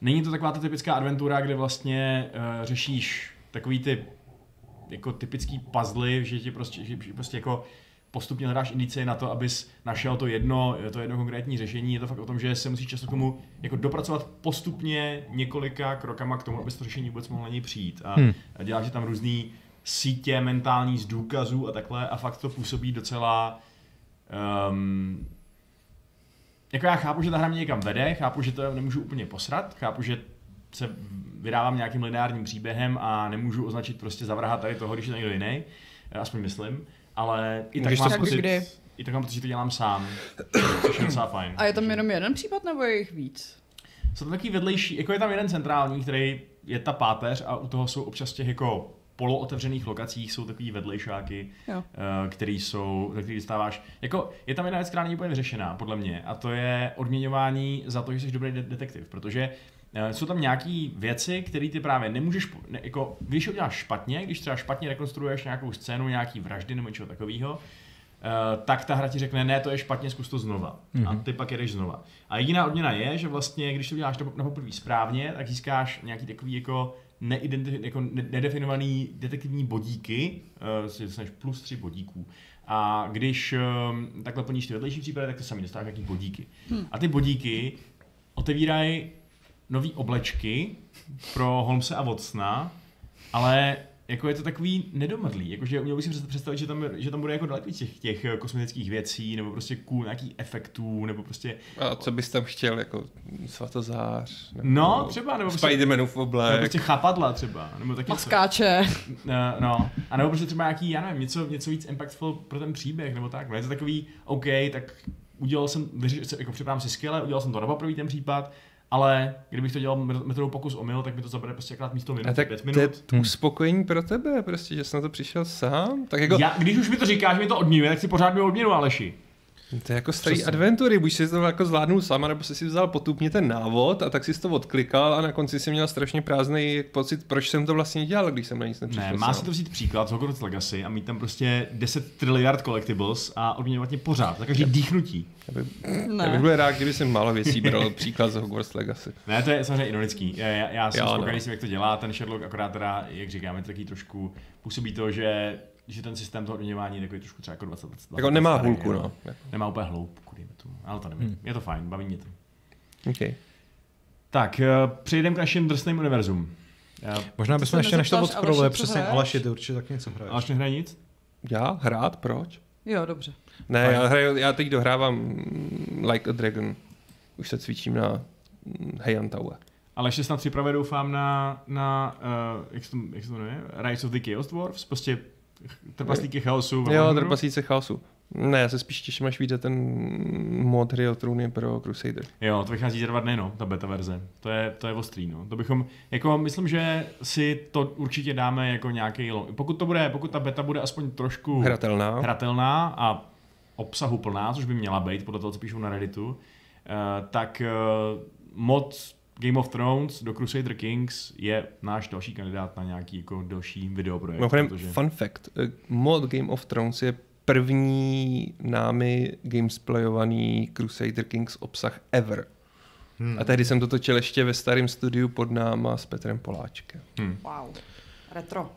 není to taková ta typická adventura, kde vlastně uh, řešíš takový ty jako typický puzzly, že ti prostě, že prostě jako postupně hledáš indicie na to, abys našel to jedno, to jedno konkrétní řešení. Je to fakt o tom, že se musíš často k tomu jako dopracovat postupně několika krokama k tomu, abys to řešení vůbec mohl na něj přijít. A hmm. děláš tam různý sítě mentální z důkazů a takhle a fakt to působí docela... Um, jako já chápu, že ta hra mě někam vede, chápu, že to nemůžu úplně posrat, chápu, že se vydávám nějakým lineárním příběhem a nemůžu označit prostě zavrhat tady toho, když je to někdo jiný, aspoň myslím, ale i tak, mám tak, pocit, i tak mám pocit, že to dělám sám, což je docela fajn. A je tam jenom jeden případ, nebo je jich víc? Jsou tam takový vedlejší, jako je tam jeden centrální, který je ta páteř a u toho jsou občas těch jako polootevřených lokacích jsou takový vedlejšáky, který jsou, za který dostáváš. Jako, je tam jedna věc, která není úplně vyřešená, podle mě, a to je odměňování za to, že jsi dobrý de- detektiv, protože jsou tam nějaký věci, které ty právě nemůžeš, ne, jako, když to děláš špatně, když třeba špatně rekonstruuješ nějakou scénu, nějaký vraždy nebo něčeho takového, tak ta hra ti řekne, ne, to je špatně, zkus to znova. Mm-hmm. A ty pak jedeš znova. A jediná odměna je, že vlastně, když to děláš na poprvé správně, tak získáš nějaký takový jako Neidenti- jako nedefinovaný detektivní bodíky, uh, dostaneš plus tři bodíků. A když uh, takhle plníš ty vedlejší případy, tak to sami dostáváš nějaký bodíky. Hmm. A ty bodíky otevírají nový oblečky pro Holmesa a Watsona, ale jako je to takový nedomrdlý. Jakože uměl bych si představit, že tam, že tam bude jako daleko těch, těch kosmetických věcí, nebo prostě cool nějakých efektů, nebo prostě... A co bys tam chtěl, jako svatozář? Nebo no, třeba, nebo prostě... Spidermanův oblek. Nebo prostě chapadla třeba, nebo taky... Maskáče. Uh, no, a nebo prostě třeba nějaký, já nevím, něco, něco víc impactful pro ten příběh, nebo tak. No, je to takový, OK, tak udělal jsem, jako připravám si skvěle, udělal jsem to na první ten případ, ale kdybych to dělal metodou pokus omyl, tak mi to zabere prostě akorát místo minut, tak pět minut. A tak to je uspokojení pro tebe, prostě, že jsi na to přišel sám. Tak jako... Já, když už mi to říkáš, mi to odměňuje, tak si pořád mi odměnu, Aleši. To je jako starý adventury, buď si to jako zvládnul sám, nebo jsi si vzal potupně ten návod a tak si to odklikal a na konci si měl strašně prázdný pocit, proč jsem to vlastně dělal, když jsem na nic nepřišel. Ne, má si to vzít příklad z Hogwarts Legacy a mít tam prostě deset triliard collectibles a odměňovat mě pořád, za každý dýchnutí. Já, by, já bych byl rád, kdyby jsem málo věcí bral příklad z Hogwarts Legacy. Ne, to je samozřejmě ironický. Já, já jsem spokojený s tím, jak to dělá ten Sherlock, akorát teda, jak říkáme, taky trošku působí to, že že ten systém toho odměňování je takový trošku třeba jako dvacet let. Jako nemá starý, hůlku, no. Jako. Nemá úplně hloubku, dejme tomu. Ale to nevím. Hmm. Je to fajn, baví mě to. Okay. Tak, přejdeme k našim drsným univerzum. Já... Možná bychom ještě než to odkroluje, přesně Aleš, ty určitě taky něco hraješ. Aleš nehraje nic? Já? Hrát? Proč? Jo, dobře. Ne, já, hraju, já teď dohrávám Like a Dragon. Už se cvičím na Heiantaue. Ale ještě snad připravuje, doufám, na, na uh, jak se to, jak se to jmenuje? Rise of the Chaos Dwarfs, prostě Trpaslíky chaosu. Jo, trpaslíce chaosu. Ne, já se spíš těším, až vyjde ten mod hry o trůny pro Crusader. Jo, to vychází za dva dny, no, ta beta verze. To je, to je ostrý, no. To bychom, jako myslím, že si to určitě dáme jako nějaký, pokud to bude, pokud ta beta bude aspoň trošku hratelná, hratelná a obsahu plná, což by měla být, podle toho, co píšou na Redditu, uh, tak uh, mod Game of Thrones do Crusader Kings je náš další kandidát na nějaký jako další videoprojekt. No, protože... Fun fact, mod Game of Thrones je první námi gamesplayovaný Crusader Kings obsah ever. Hmm. A tehdy jsem to točil ještě ve starém studiu pod náma s Petrem Poláčkem. Hmm. Wow, retro.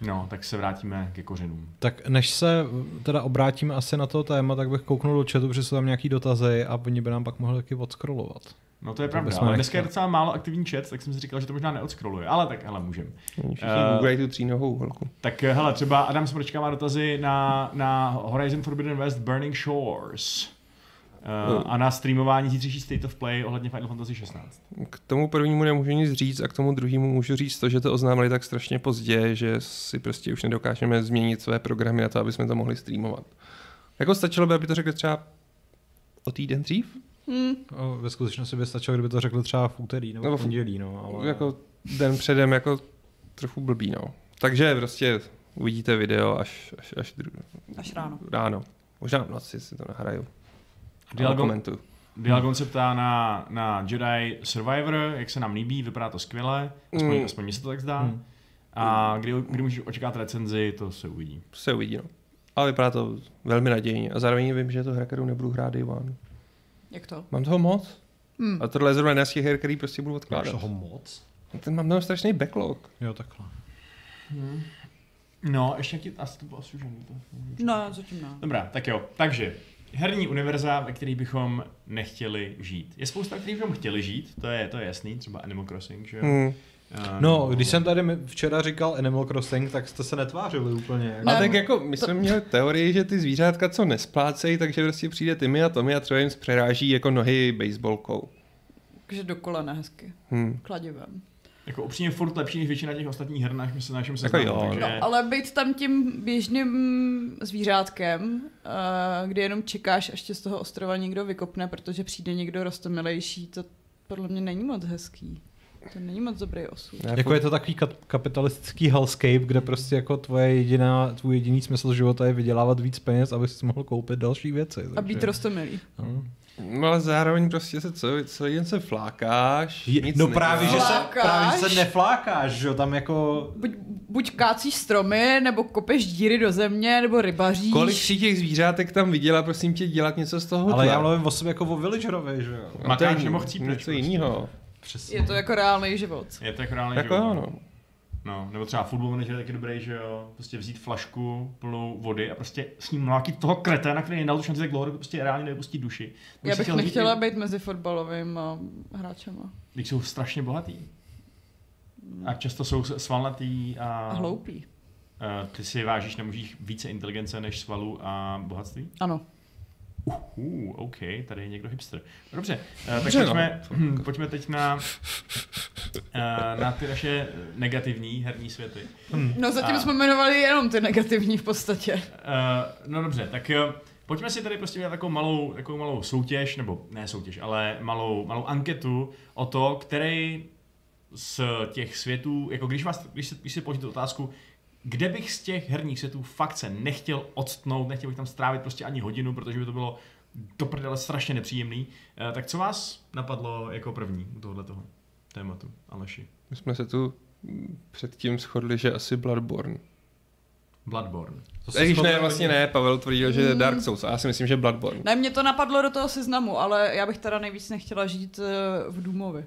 No, tak se vrátíme ke kořenům. Tak než se teda obrátíme asi na to téma, tak bych kouknul do chatu, protože jsou tam nějaký dotazy a oni by nám pak mohli taky odscrollovat. No to je pravda, ale dneska je docela málo aktivní chat, tak jsem si říkal, že to možná neodscrolluje, ale tak hele, můžeme. Všichni googlají tu třínohou holku. Tak hele, třeba Adam Smrčka má dotazy na, na Horizon Forbidden West Burning Shores uh, no. a na streamování zítřejší State of Play ohledně Final Fantasy šestnáct. K tomu prvnímu nemůžu nic říct a k tomu druhému můžu říct to, že to oznámili tak strašně pozdě, že si prostě už nedokážeme změnit své programy na to, aby jsme to mohli streamovat. Jako stačilo by, aby to řekli třeba o týden dřív? Hmm. Ve skutečnosti by stačilo, kdyby to řekl třeba v úterý nebo, nebo v pondělí, no, ale... Jako den předem jako trochu blbý, no. Takže prostě uvidíte video až, až, až, dru... až ráno. Ráno. Možná v noci si to nahraju. Dialgon se ptá na, na Jedi Survivor, jak se nám líbí, vypadá to skvěle, aspoň mně mm. se to tak zdá. Mm. A kdy, kdy můžeš očekávat recenzi, to se uvidí. Se uvidí, no. Ale vypadá to velmi nadějně a zároveň vím, že to hra, kterou nebudu hrát day one. Jak to? Mám toho moc. Hmm. A tohle je zrovna z těch her, který prostě budu odkládat. Máš toho moc? Ten mám tam strašný backlog. Jo, takhle. Hmm. No, ještě ti asi to bylo sužený. No, zatím ne. Dobrá, tak jo. Takže, herní univerza, ve kterých bychom nechtěli žít. Je spousta, ve kterých bychom chtěli žít, to je, to je jasný, třeba Animal Crossing, že jo? Mm. No, když jsem tady včera říkal Animal Crossing, tak jste se netvářili úplně. Jako. A tak jako my jsme měli teorii, že ty zvířátka co nesplácejí, takže prostě přijde Timmy a Tommy a třeba jim přeráží jako nohy baseballkou. Takže do kolena hezky. Hmm. Kladivem. Jako upřímně furt lepší než většina těch ostatních her, než my se našim seznamu. Jako takže... no, ale být tam tím běžným zvířátkem, kdy jenom čekáš, až tě z toho ostrova někdo vykopne, protože přijde někdo roztomilejší, to podle mě není moc hezký. To není moc dobrý osud. Jako je to takový kapitalistický hellscape, kde prostě jako tvoje jediná, tvůj jediný smysl života je vydělávat víc peněz, abys si mohl koupit další věci. Takže... A být roztomilý. No. No ale zároveň prostě se celý, celý den se flákáš. Je, no právě že, se, právě, že se neflákáš, že jo, tam jako... Buď, buď kácíš stromy, nebo kopeš díry do země, nebo rybaříš. Kolik těch zvířátek tam viděla, prosím tě, dělat něco z toho. Ale já mluvím o sobě jako o villagerovi, že jo. Makáš nebo chcípneš. Něco jinýho. Přesně. Je to jako reálný život. Je to jako reálný jako život. Ano. No, nebo třeba football manager je taky dobrý, že jo, prostě vzít flašku plnou vody a prostě s ním mlátit toho kreténa, který nedal tu šanci tak dlouho, dokud prostě reálně nevypustí duši. Když já bych nechtěla být, i... být mezi fotbalovým hráčema. Když jsou strašně bohatý. A často jsou svalnatý a... a hloupý. A ty si vážíš na mužích více inteligence než svalu a bohatství? Ano. Uhu, OK, tady je někdo hipster. Dobře, uh, tak pojďme, no. pojďme teď na, uh, na ty naše negativní herní světy. Hmm. No zatím a... jsme jmenovali jenom ty negativní v podstatě. Uh, no dobře, tak uh, pojďme si tady prostě udělat takovou malou, takovou malou soutěž, nebo ne soutěž, ale malou, malou anketu o to, který z těch světů, jako když, vás, když, se, když si položíte otázku, kde bych z těch herních světů fakt se nechtěl odstnout, nechtěl bych tam strávit prostě ani hodinu, protože by to bylo do prdele strašně nepříjemný. Tak co vás napadlo jako první u tohoto tématu, Aleši? My jsme se tu předtím shodli, že asi Bloodborne. Bloodborne. Když ne, vlastně ne, Pavel tvrdil, že mm. Dark Souls, a já si myslím, že Bloodborne. Ne, mě to napadlo do toho seznamu, ale já bych teda nejvíc nechtěla žít v Doomovi.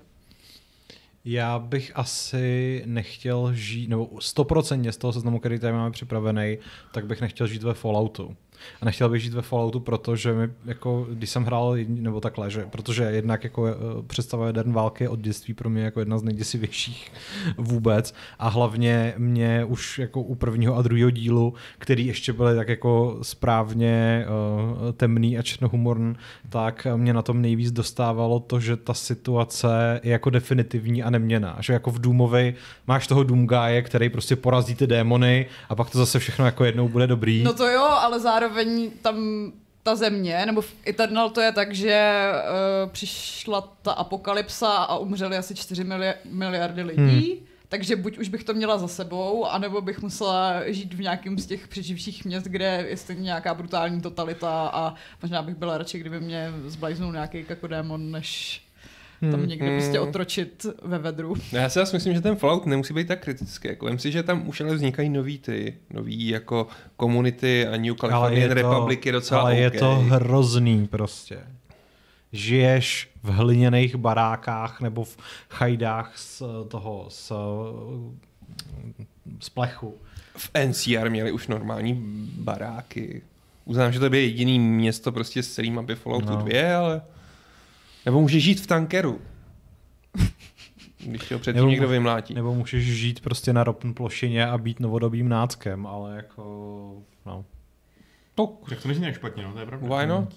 Já bych asi nechtěl žít, nebo sto procent z toho seznamu, který tady máme připravený, tak bych nechtěl žít ve Falloutu. A nechtěl bych žít ve Falloutu, protože mi, jako, když jsem hrál, nebo takhle, že, protože jednak jako představa jeden války od dětství pro mě jako jedna z nejděsivějších vůbec a hlavně mě už jako u prvního a druhého dílu, který ještě byly tak jako správně uh, temný a černohumorný, tak mě na tom nejvíc dostávalo to, že ta situace je jako definitivní a neměnná, že jako v Doomovi máš toho Doomguye, který prostě porazí ty démony a pak to zase všechno jako jednou bude dobrý. No to jo, ale zároveň tam ta země, nebo v Eternal to je tak, že uh, přišla ta apokalypsa a umřeli asi čtyři miliardy lidí, hmm. takže buď už bych to měla za sebou, anebo bych musela žít v nějakém z těch přeživších měst, kde je stejně nějaká brutální totalita a možná bych byla radši, kdyby mě zblajznul nějaký kakodémon, než tam někde hmm. prostě otročit ve vedru. Já si asi myslím, že ten Fallout nemusí být tak kritický. Jako, vím si, že tam už ale vznikají nový ty, nový jako komunity a New Californian Republic je docela ale okay. Je to hrozný prostě. Žiješ v hliněných barákách nebo v chajdách z toho, z, z plechu. V N C R měli už normální baráky. Uznám, že to je jediný město prostě s celým mapy Falloutu no. dva, ale... Nebo můžeš žít v tankeru, když ho předtím někdo vymlátí. Nebo můžeš žít prostě na ropné plošině a být novodobým náckem, ale jako... No. To, tak to nezní tak špatně, no, to je pravda. Why not? No.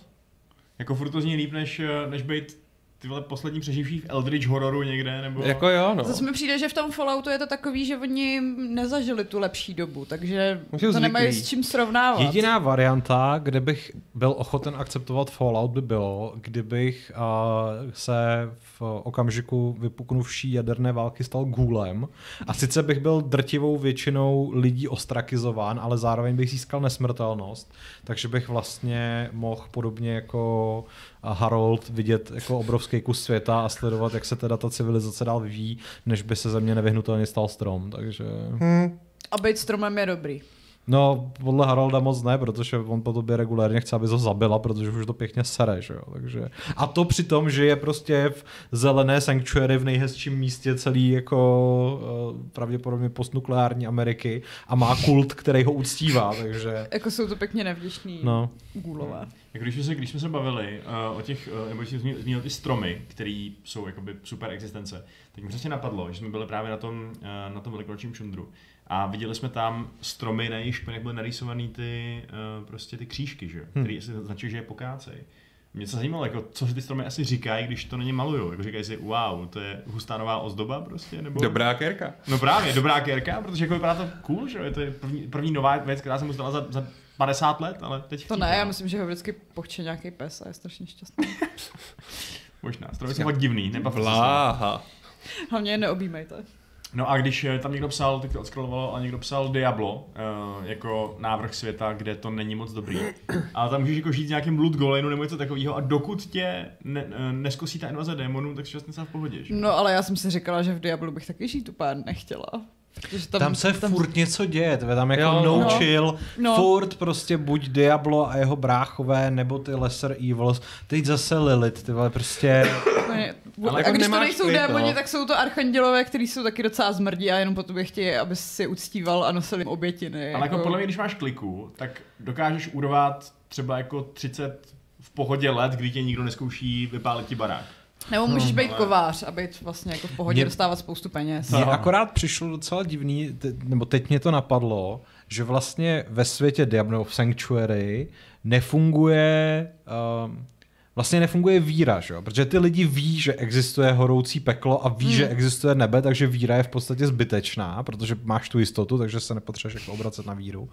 Jako furt to zní líp, než, než být tyhle poslední přeživší v Eldritch Horroru někde, nebo... Jako jo, no. Zase mi přijde, že v tom Falloutu je to takový, že oni nezažili tu lepší dobu, takže Můžu to zvyklý. Nemají s čím srovnávat. Jediná varianta, kde bych byl ochoten akceptovat Fallout, by bylo, kdybych uh, se v okamžiku vypuknuvší jaderné války stal gůlem. A sice bych byl drtivou většinou lidí ostrakizován, ale zároveň bych získal nesmrtelnost, takže bych vlastně mohl podobně jako Harold vidět jako obrovský kus světa a sledovat, jak se teda ta civilizace dál vyvíjí, než by se ze mě nevyhnutelně stal strom, takže... Hmm. A být stromem je dobrý. No, podle Harolda moc ne, protože on po tobě regulérně chce, aby ho zabila, protože už to pěkně sere, že jo, takže. A to při tom, že je prostě v zelené Sanctuary v nejhezčím místě celý jako pravděpodobně postnukleární Ameriky a má kult, který ho uctívá, takže. Jako jsou to pěkně nevděšní no. gůlové. Když jsme se, když jsme se bavili uh, o těch, uh, nebo jsme zmínili ty stromy, které jsou jakoby super existence, tak mi přesně napadlo, že jsme byli právě na tom, uh, na tom velikonočním šundru. A viděli jsme tam stromy, na jejich špinek byly narýsovaný ty, uh, prostě ty křížky, že? Hmm. Který značí, že je pokácej. Mě se zajímalo, jako, co si ty stromy asi říkají, když to na ně malujou. Jako říkají si, wow, to je hustá nová ozdoba prostě, nebo... Dobrá kérka. No právě, dobrá kérka, protože jako vypadá to cool, že? To je první, první nová věc, která se mu stala za, za padesát let, ale teď chtí, To ne, no. Já myslím, že ho vždycky pochče nějaký pes a je strašně šťastný. Možná, stromy jsou fakt divný, nebavte se. Hlavně je neobjímejte. No a když tam někdo psal, teď to odskrolovalo, a někdo psal Diablo, uh, jako návrh světa, kde to není moc dobrý. Ale tam můžeš jako žít s nějakým loot goleinu nebo něco takového a dokud tě ne, neskosí ta invaze démonů, tak šťastně se v pohodě. Že? No ale já jsem si říkala, že v Diablu bych taky žít úplně nechtěla. Tam, tam se tam... furt něco děje, tve, tam jako jo, no, no chill, no. Furt prostě buď Diablo a jeho bráchové, nebo ty Lesser Evils, teď zase Lilith, ty vole, prostě... Ale a jako když to nejsou démoni, no. Tak jsou to archandělové, kteří jsou taky docela zmrdí a jenom po tobě chtějí, aby si uctíval a nosil jim obětiny. Ale jako... jako podle mě, když máš kliku, tak dokážeš urvat třeba jako třicet v pohodě let, kdy tě nikdo neskouší vypálit ti barák. Nebo můžeš být hmm, kovář a být vlastně jako v pohodě mě, dostávat spoustu peněz. Mě akorát přišlo docela divný, te, nebo teď mě to napadlo, že vlastně ve světě Diablo v Sanctuary nefunguje... Um, Vlastně nefunguje víra, že jo? Protože ty lidi ví, že existuje horoucí peklo a ví, hmm. že existuje nebe, takže víra je v podstatě zbytečná, protože máš tu jistotu, takže se nepotřebuješ jako obracet na víru.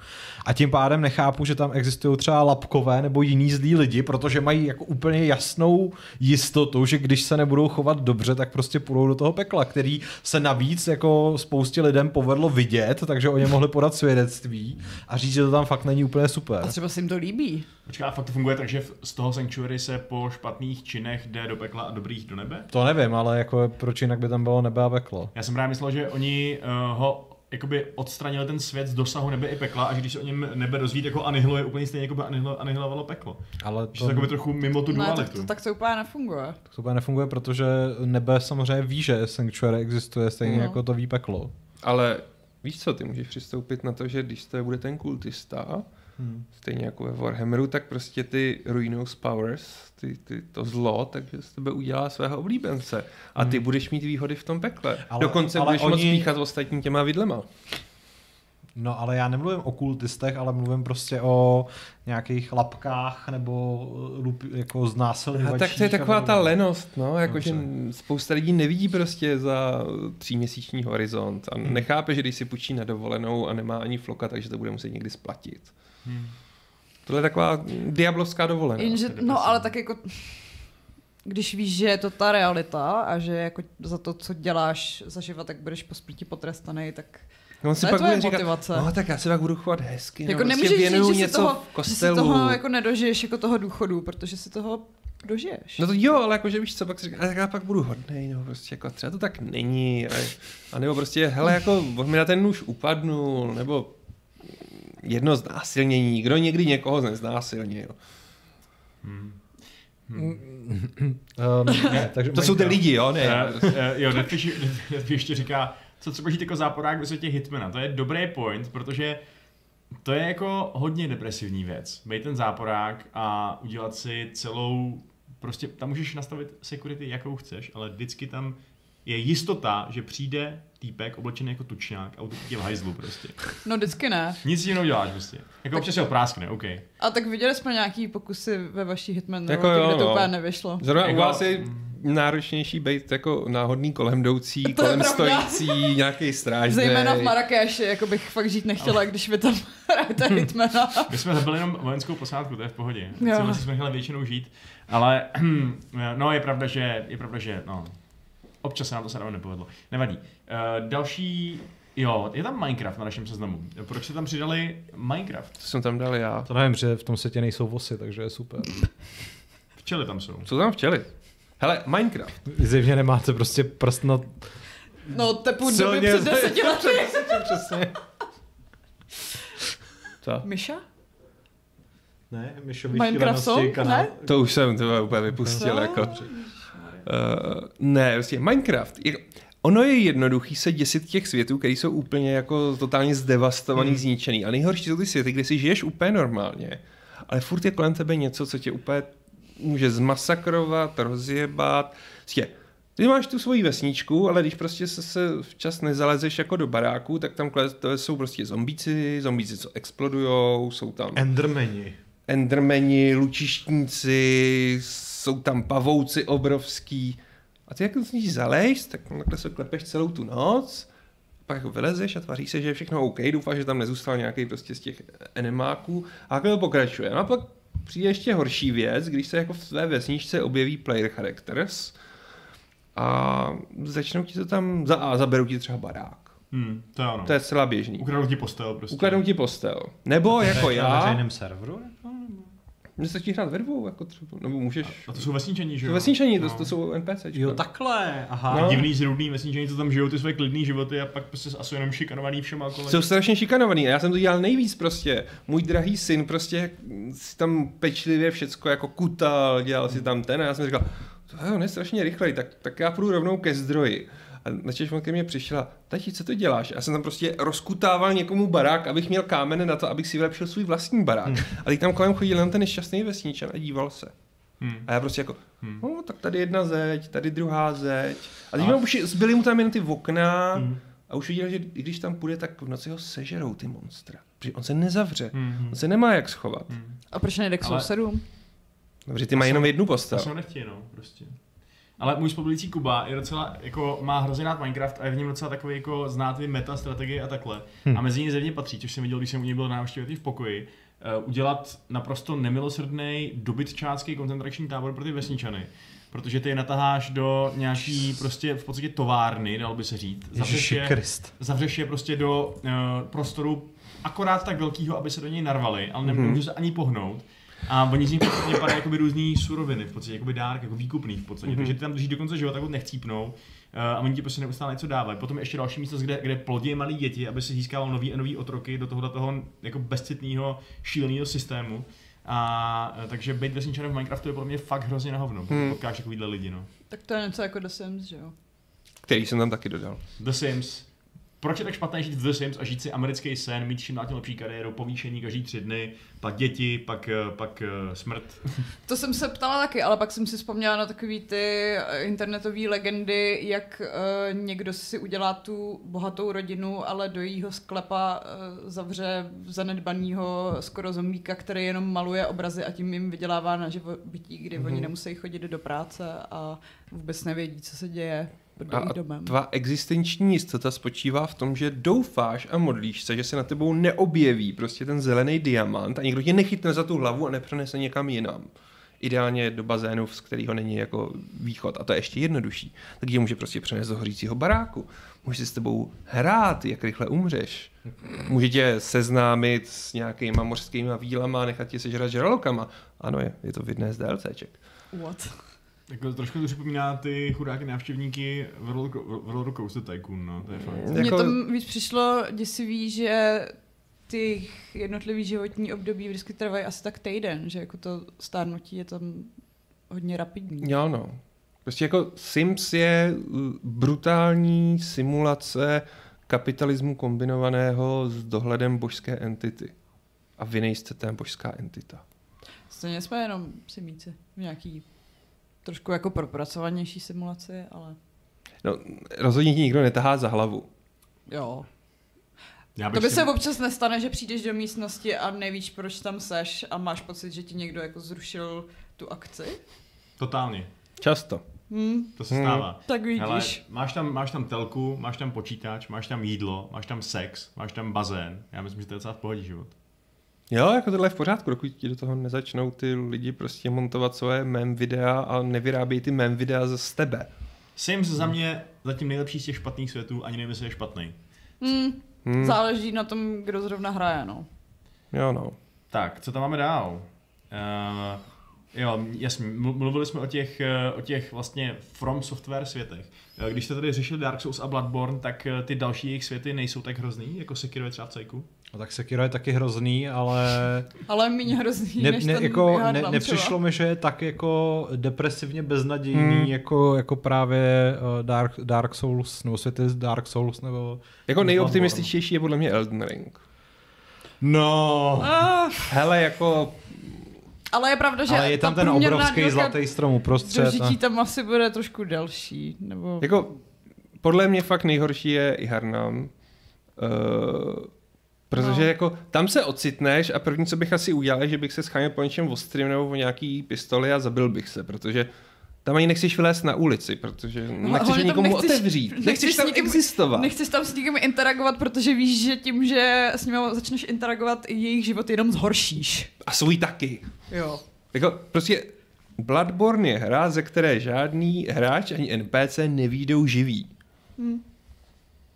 A tím pádem nechápu, že tam existují třeba lapkové nebo jiní zlí lidi, protože mají jako úplně jasnou jistotu, že když se nebudou chovat dobře, tak prostě půjdou do toho pekla, který se navíc jako spoustě lidem povedlo vidět, takže oni mohli podat svědectví a říct, že to tam fakt není úplně super. A třeba se jim to líbí. Počká, a fakt to funguje, takže z toho Sanctuary se po špatných činech jde do pekla a dobrých do nebe? To nevím, ale jako proč jinak by tam bylo nebe a peklo? Já jsem právě myslel, že oni uh, ho jakoby odstranili ten svět z dosahu nebe i pekla a že když se o něm nebe dozví, tak ho anihiluje úplně stejně, jako by anihilo, anihilovalo peklo. Ale to... Že to jakoby trochu mimo tu dualitu. Ne, tak, to, tak to úplně nefunguje. Tak to úplně nefunguje, protože nebe samozřejmě ví, že Sanctuary existuje stejně no. jako to ví peklo. Ale víš co, ty můžeš přistoupit na to, že když to bude ten kultista, Hmm. stejně jako ve Warhammeru, tak prostě ty ruinous powers, ty, ty, to zlo, takže z tebe udělá svého oblíbence. A ty hmm. budeš mít výhody v tom pekle. Ale, dokonce ale budeš oni... moc spíchat ostatní těma vidlema. No ale já nemluvím o kultistech, ale mluvím prostě o nějakých lapkách nebo lup, jako znásilňovačích. A tak to je taková ta lenost, no, jakože spousta lidí nevidí prostě za tříměsíční horizont a nechápe, že když si půjčí na dovolenou a nemá ani floka, takže to bude muset někdy splatit. Hmm. Tohle je taková diablovská dovolená. Jenže, no ale tak jako, když víš, že je to ta realita a že jako za to, co děláš za život, tak budeš po smrti potrestaný, tak no, to je tvoje motivace. No tak já se pak budu chovat hezky. Jako no, nemůžeš říct, že si toho, že si toho jako nedožiješ jako toho důchodu, protože si toho dožiješ. No to jo, ale jakože víš co, pak si říkáš, tak já pak budu hodnej, no prostě jako třeba to tak není. A, a nebo prostě, hele jako, mi na ten nůž upadnul, nebo jedno znásilnění. Kdo někdy někoho neznásilnil? Hmm. Hmm. um, ne, takže to jsou ty lidi, jo? Ne. Uh, uh, jo, Netflix ještě říká, co třeba žít jako záporák ve světě Hitmana. To je dobrý point, protože to je jako hodně depresivní věc. Bejt ten záporák a udělat si celou... Prostě tam můžeš nastavit security, jakou chceš, ale vždycky tam je jistota, že přijde týpek oblečený jako tučňák a utopí tě v hajzlu prostě. No vždycky ne. Nic jiného děláš prostě. Jako občas se ho práskne, OK. A tak viděli jsme nějaký pokusy ve vaší Hitman, jako jo, kde to no. úplně nevyšlo. Zrovna jako, u vás je náročnější být jako náhodný kolem jdoucí, kolem stojící, nějaký strážnej. Zejména v Marrakeši, jako bych fakt žít nechtěla, když vy tam hrajete Hitmana. My jsme byli jenom vojenskou posádku, to je v pohodě. Chceme si jsme chtěli většinou žít, ale no je pravda, že, je pravda, že no. Občas se nám to se nám nepovedlo. Nevadí. Uh, další... Jo, je tam Minecraft na našem seznamu. Proč se tam přidali Minecraft? To jsem tam dal já. To nevím, že v tom světě nejsou vosy, takže je super. Včely tam jsou. Co tam včely? Hele, Minecraft. Zjevně nemáte prostě prst na... No, tepu doby před deseti lety. Přesně. Co? Myša? Ne, Myšo vyšílenosti kanál. Ne? To už jsem to úplně vypustil. No. Jako. Uh, ne, vlastně Minecraft. Ono je jednoduchý se děsit těch světů, které jsou úplně jako totálně zdevastovaný, hmm. zničený. A nejhorší jsou ty světy, kde si žiješ úplně normálně, ale furt je kolem tebe něco, co tě úplně může zmasakrovat, rozjebat. Vlastně, ty máš tu svoji vesničku, ale když prostě se, se včas nezalezeš jako do baráku, tak tam jsou prostě zombíci, zombíci, co explodujou, jsou tam... Endermeni. Endermeni, lučištníci, jsou tam pavouci obrovský. A ty jak z nich zalejš, tak takhle se klepeš celou tu noc, pak jako vylezeš a tváříš se, že je všechno OK, doufáš, že tam nezůstal nějaký prostě z těch enemáků a takhle to pokračuje. No a pak přijde ještě horší věc, když se jako v své vesničce objeví player characters a začnou ti to tam, za a zaberou ti třeba barák. Hmm, to je ono. To je celá běžný. Ukradnou ti postel prostě. Ukradnou ti postel. Nebo jako já. Na veřejném serveru? Můžeš začít hrát ve dvou, jako třeba, nebo můžeš... A to jsou vesničení, že jo? To vesničení, to, no. to jsou NPCčka. Jo, takhle, aha. No. Divný, zrudný vesničení, co tam žijou ty své klidný životy a pak prostě jsou jenom šikanovaný všema kolem. Jsou strašně šikanovaný a já jsem to dělal nejvíc prostě. Můj drahý syn prostě si tam pečlivě všecko jako kutal, dělal si tam ten a já jsem říkal, to on je strašně rychlej, tak, tak já půjdu rovnou ke zdroji. A načež on ke mně přišla, tati, co to děláš? Já jsem tam prostě rozkutával někomu barák, abych měl kámen na to, abych si vylepšil svůj vlastní barák. Hmm. A teď tam kolem chodil jen ten nešťastný vesničan a díval se. Hmm. A já prostě jako, hmm. no tak tady jedna zeď, tady druhá zeď. A teď a... už zbyly mu tam jen ty okna hmm. a už viděl, že i když tam půjde, tak v noci ho sežerou ty monstra. Protože on se nezavře, hmm. on se nemá jak schovat. Hmm. A proč nejde k sousedům? Dobře, ty mají jenom jednu postavu. To jsou nechtějí, no, prostě. Ale můj spolupracující Kuba je docela, jako má hrozně rád Minecraft a je v něm docela takový, jako zná ty meta, strategie a takhle. Hmm. A mezi ně zjevně patří, což jsem viděl, když jsem u něj byl návštěvě v pokoji, uh, udělat naprosto nemilosrdný dobytčácký koncentrační tábor pro ty vesničany. Protože ty je nataháš do nějaký prostě v podstatě továrny, dalo by se říct. Zavřeš je, zavřeš je prostě do uh, prostoru akorát tak velkýho, aby se do něj narvali, ale nemůžu hmm. se ani pohnout. A oni z nich podstatě padají jakoby různý suroviny, v podstatě jakoby dárk, jako výkupný v podstatě, mm-hmm. takže ty tam drží do konce života, tak nechcípnou a oni ti prostě neustále něco dávají. Potom ještě další místo, kde, kde plodí malí děti, aby se získával nový a nový otroky do tohoto toho jako bezcitného šíleného systému. A takže být vesničanem v Minecraftu je podle mě fakt hrozně na hovno, pokud mm. potkáš takovýhle lidi, no. Tak to je něco jako The Sims, že jo? Který jsem tam taky dodal. The Sims. Proč je tak špatné žít v The Sims a žít si americký sen, mít čím dál tím lepší kariéru, povýšení každý tři dny, pak děti, pak, pak smrt? To jsem se ptala taky, ale pak jsem si vzpomněla na takový ty internetové legendy, jak uh, někdo si udělá tu bohatou rodinu, ale do jejího sklepa uh, zavře zanedbanýho skoro zombíka, který jenom maluje obrazy a tím jim vydělává na živobytí, kdy mm-hmm. oni nemusí chodit do práce a vůbec nevědí, co se děje. A tvá existenční jistota spočívá v tom, že doufáš a modlíš se, že se na tebou neobjeví prostě ten zelený diamant a někdo tě nechytne za tu hlavu a nepřenese někam jinam. Ideálně do bazénu, z kterého není jako východ, a to je ještě jednodušší. Tak tě může prostě přenést do hořícího baráku. Může si s tebou hrát, jak rychle umřeš. Může tě seznámit s nějakýma mořskýma vílama, nechat tě sežrat žralokama. Ano, je, je to v jedné z DLCček. What? Jako, trošku to připomíná ty chudáky návštěvníky Roller Coaster Tycoon, no, to je fakt. Mně jako... tam víc přišlo děsivý, že ty jednotlivý životní období vždycky trvají asi tak týden, že jako to stárnutí je tam hodně rapidní. Jo, no. Prostě jako Sims je brutální simulace kapitalismu kombinovaného s dohledem božské entity. A vy nejste ten božská entita. Stejně jsme jenom simíci v nějaký trošku jako propracovanější simulaci, ale... No, rozhodně ti nikdo netahá za hlavu. Jo. To by si... se občas nestane, že přijdeš do místnosti a nevíš, proč tam seš a máš pocit, že ti někdo jako zrušil tu akci? Totálně. Často. Hmm. To se stává. Hmm. Tak vidíš. Hele, máš tam, máš tam telku, máš tam počítač, máš tam jídlo, máš tam sex, máš tam bazén. Já myslím, že to je docela v pohodě život. Jo, jako tohle je v pořádku, dokud ti do toho nezačnou ty lidi prostě montovat svoje mem videa a nevyrábějí ty mem videa z tebe. Sims za mě zatím nejlepší z těch špatných světů, ani nevím, jestli je špatný. Mm, hmm. Záleží na tom, kdo zrovna hraje, no. Jo, no. Tak, co tam máme dál? Uh, jo, jasně, mluvili jsme o těch, o těch vlastně From Software světech. Když jste tady řešili Dark Souls a Bloodborne, tak ty další jejich světy nejsou tak hrozný, jako Sekiro třeba v Cajku? No tak Sekiro je taky hrozný, ale... ale méně hrozný, ne, než ne, ten jako, ne, nepřišlo mi, že je tak jako depresivně beznadějný, hmm. jako, jako právě Dark, Dark Souls, nebo světy Dark Souls, nebo... Jako nejoptimističtější je podle mě Elden Ring. No! Ah. Hele, jako... Ale je pravda, že ale je tam ten obrovský zlatý strom uprostřed. Dožití tam asi bude trošku delší, nebo... Jako, podle mě fakt nejhorší je i Harnam. Uh, protože no. jako tam se ocitneš a první, co bych asi udělal, je, že bych se scháněl po něčem ostrým nebo po nějaký pistoli a zabil bych se, protože tam ani nechceš vylézt na ulici, protože nechceš nikomu nechceš, otevřít, nechceš, nechceš tam nikým, existovat. Nechceš tam s nikým interagovat, protože víš, že tím, že s nimi začneš interagovat, jejich život jenom zhoršíš. A svůj taky. Jo. Jako prostě Bloodborne je hra, ze které žádný hráč ani N P C nevyjdou živý.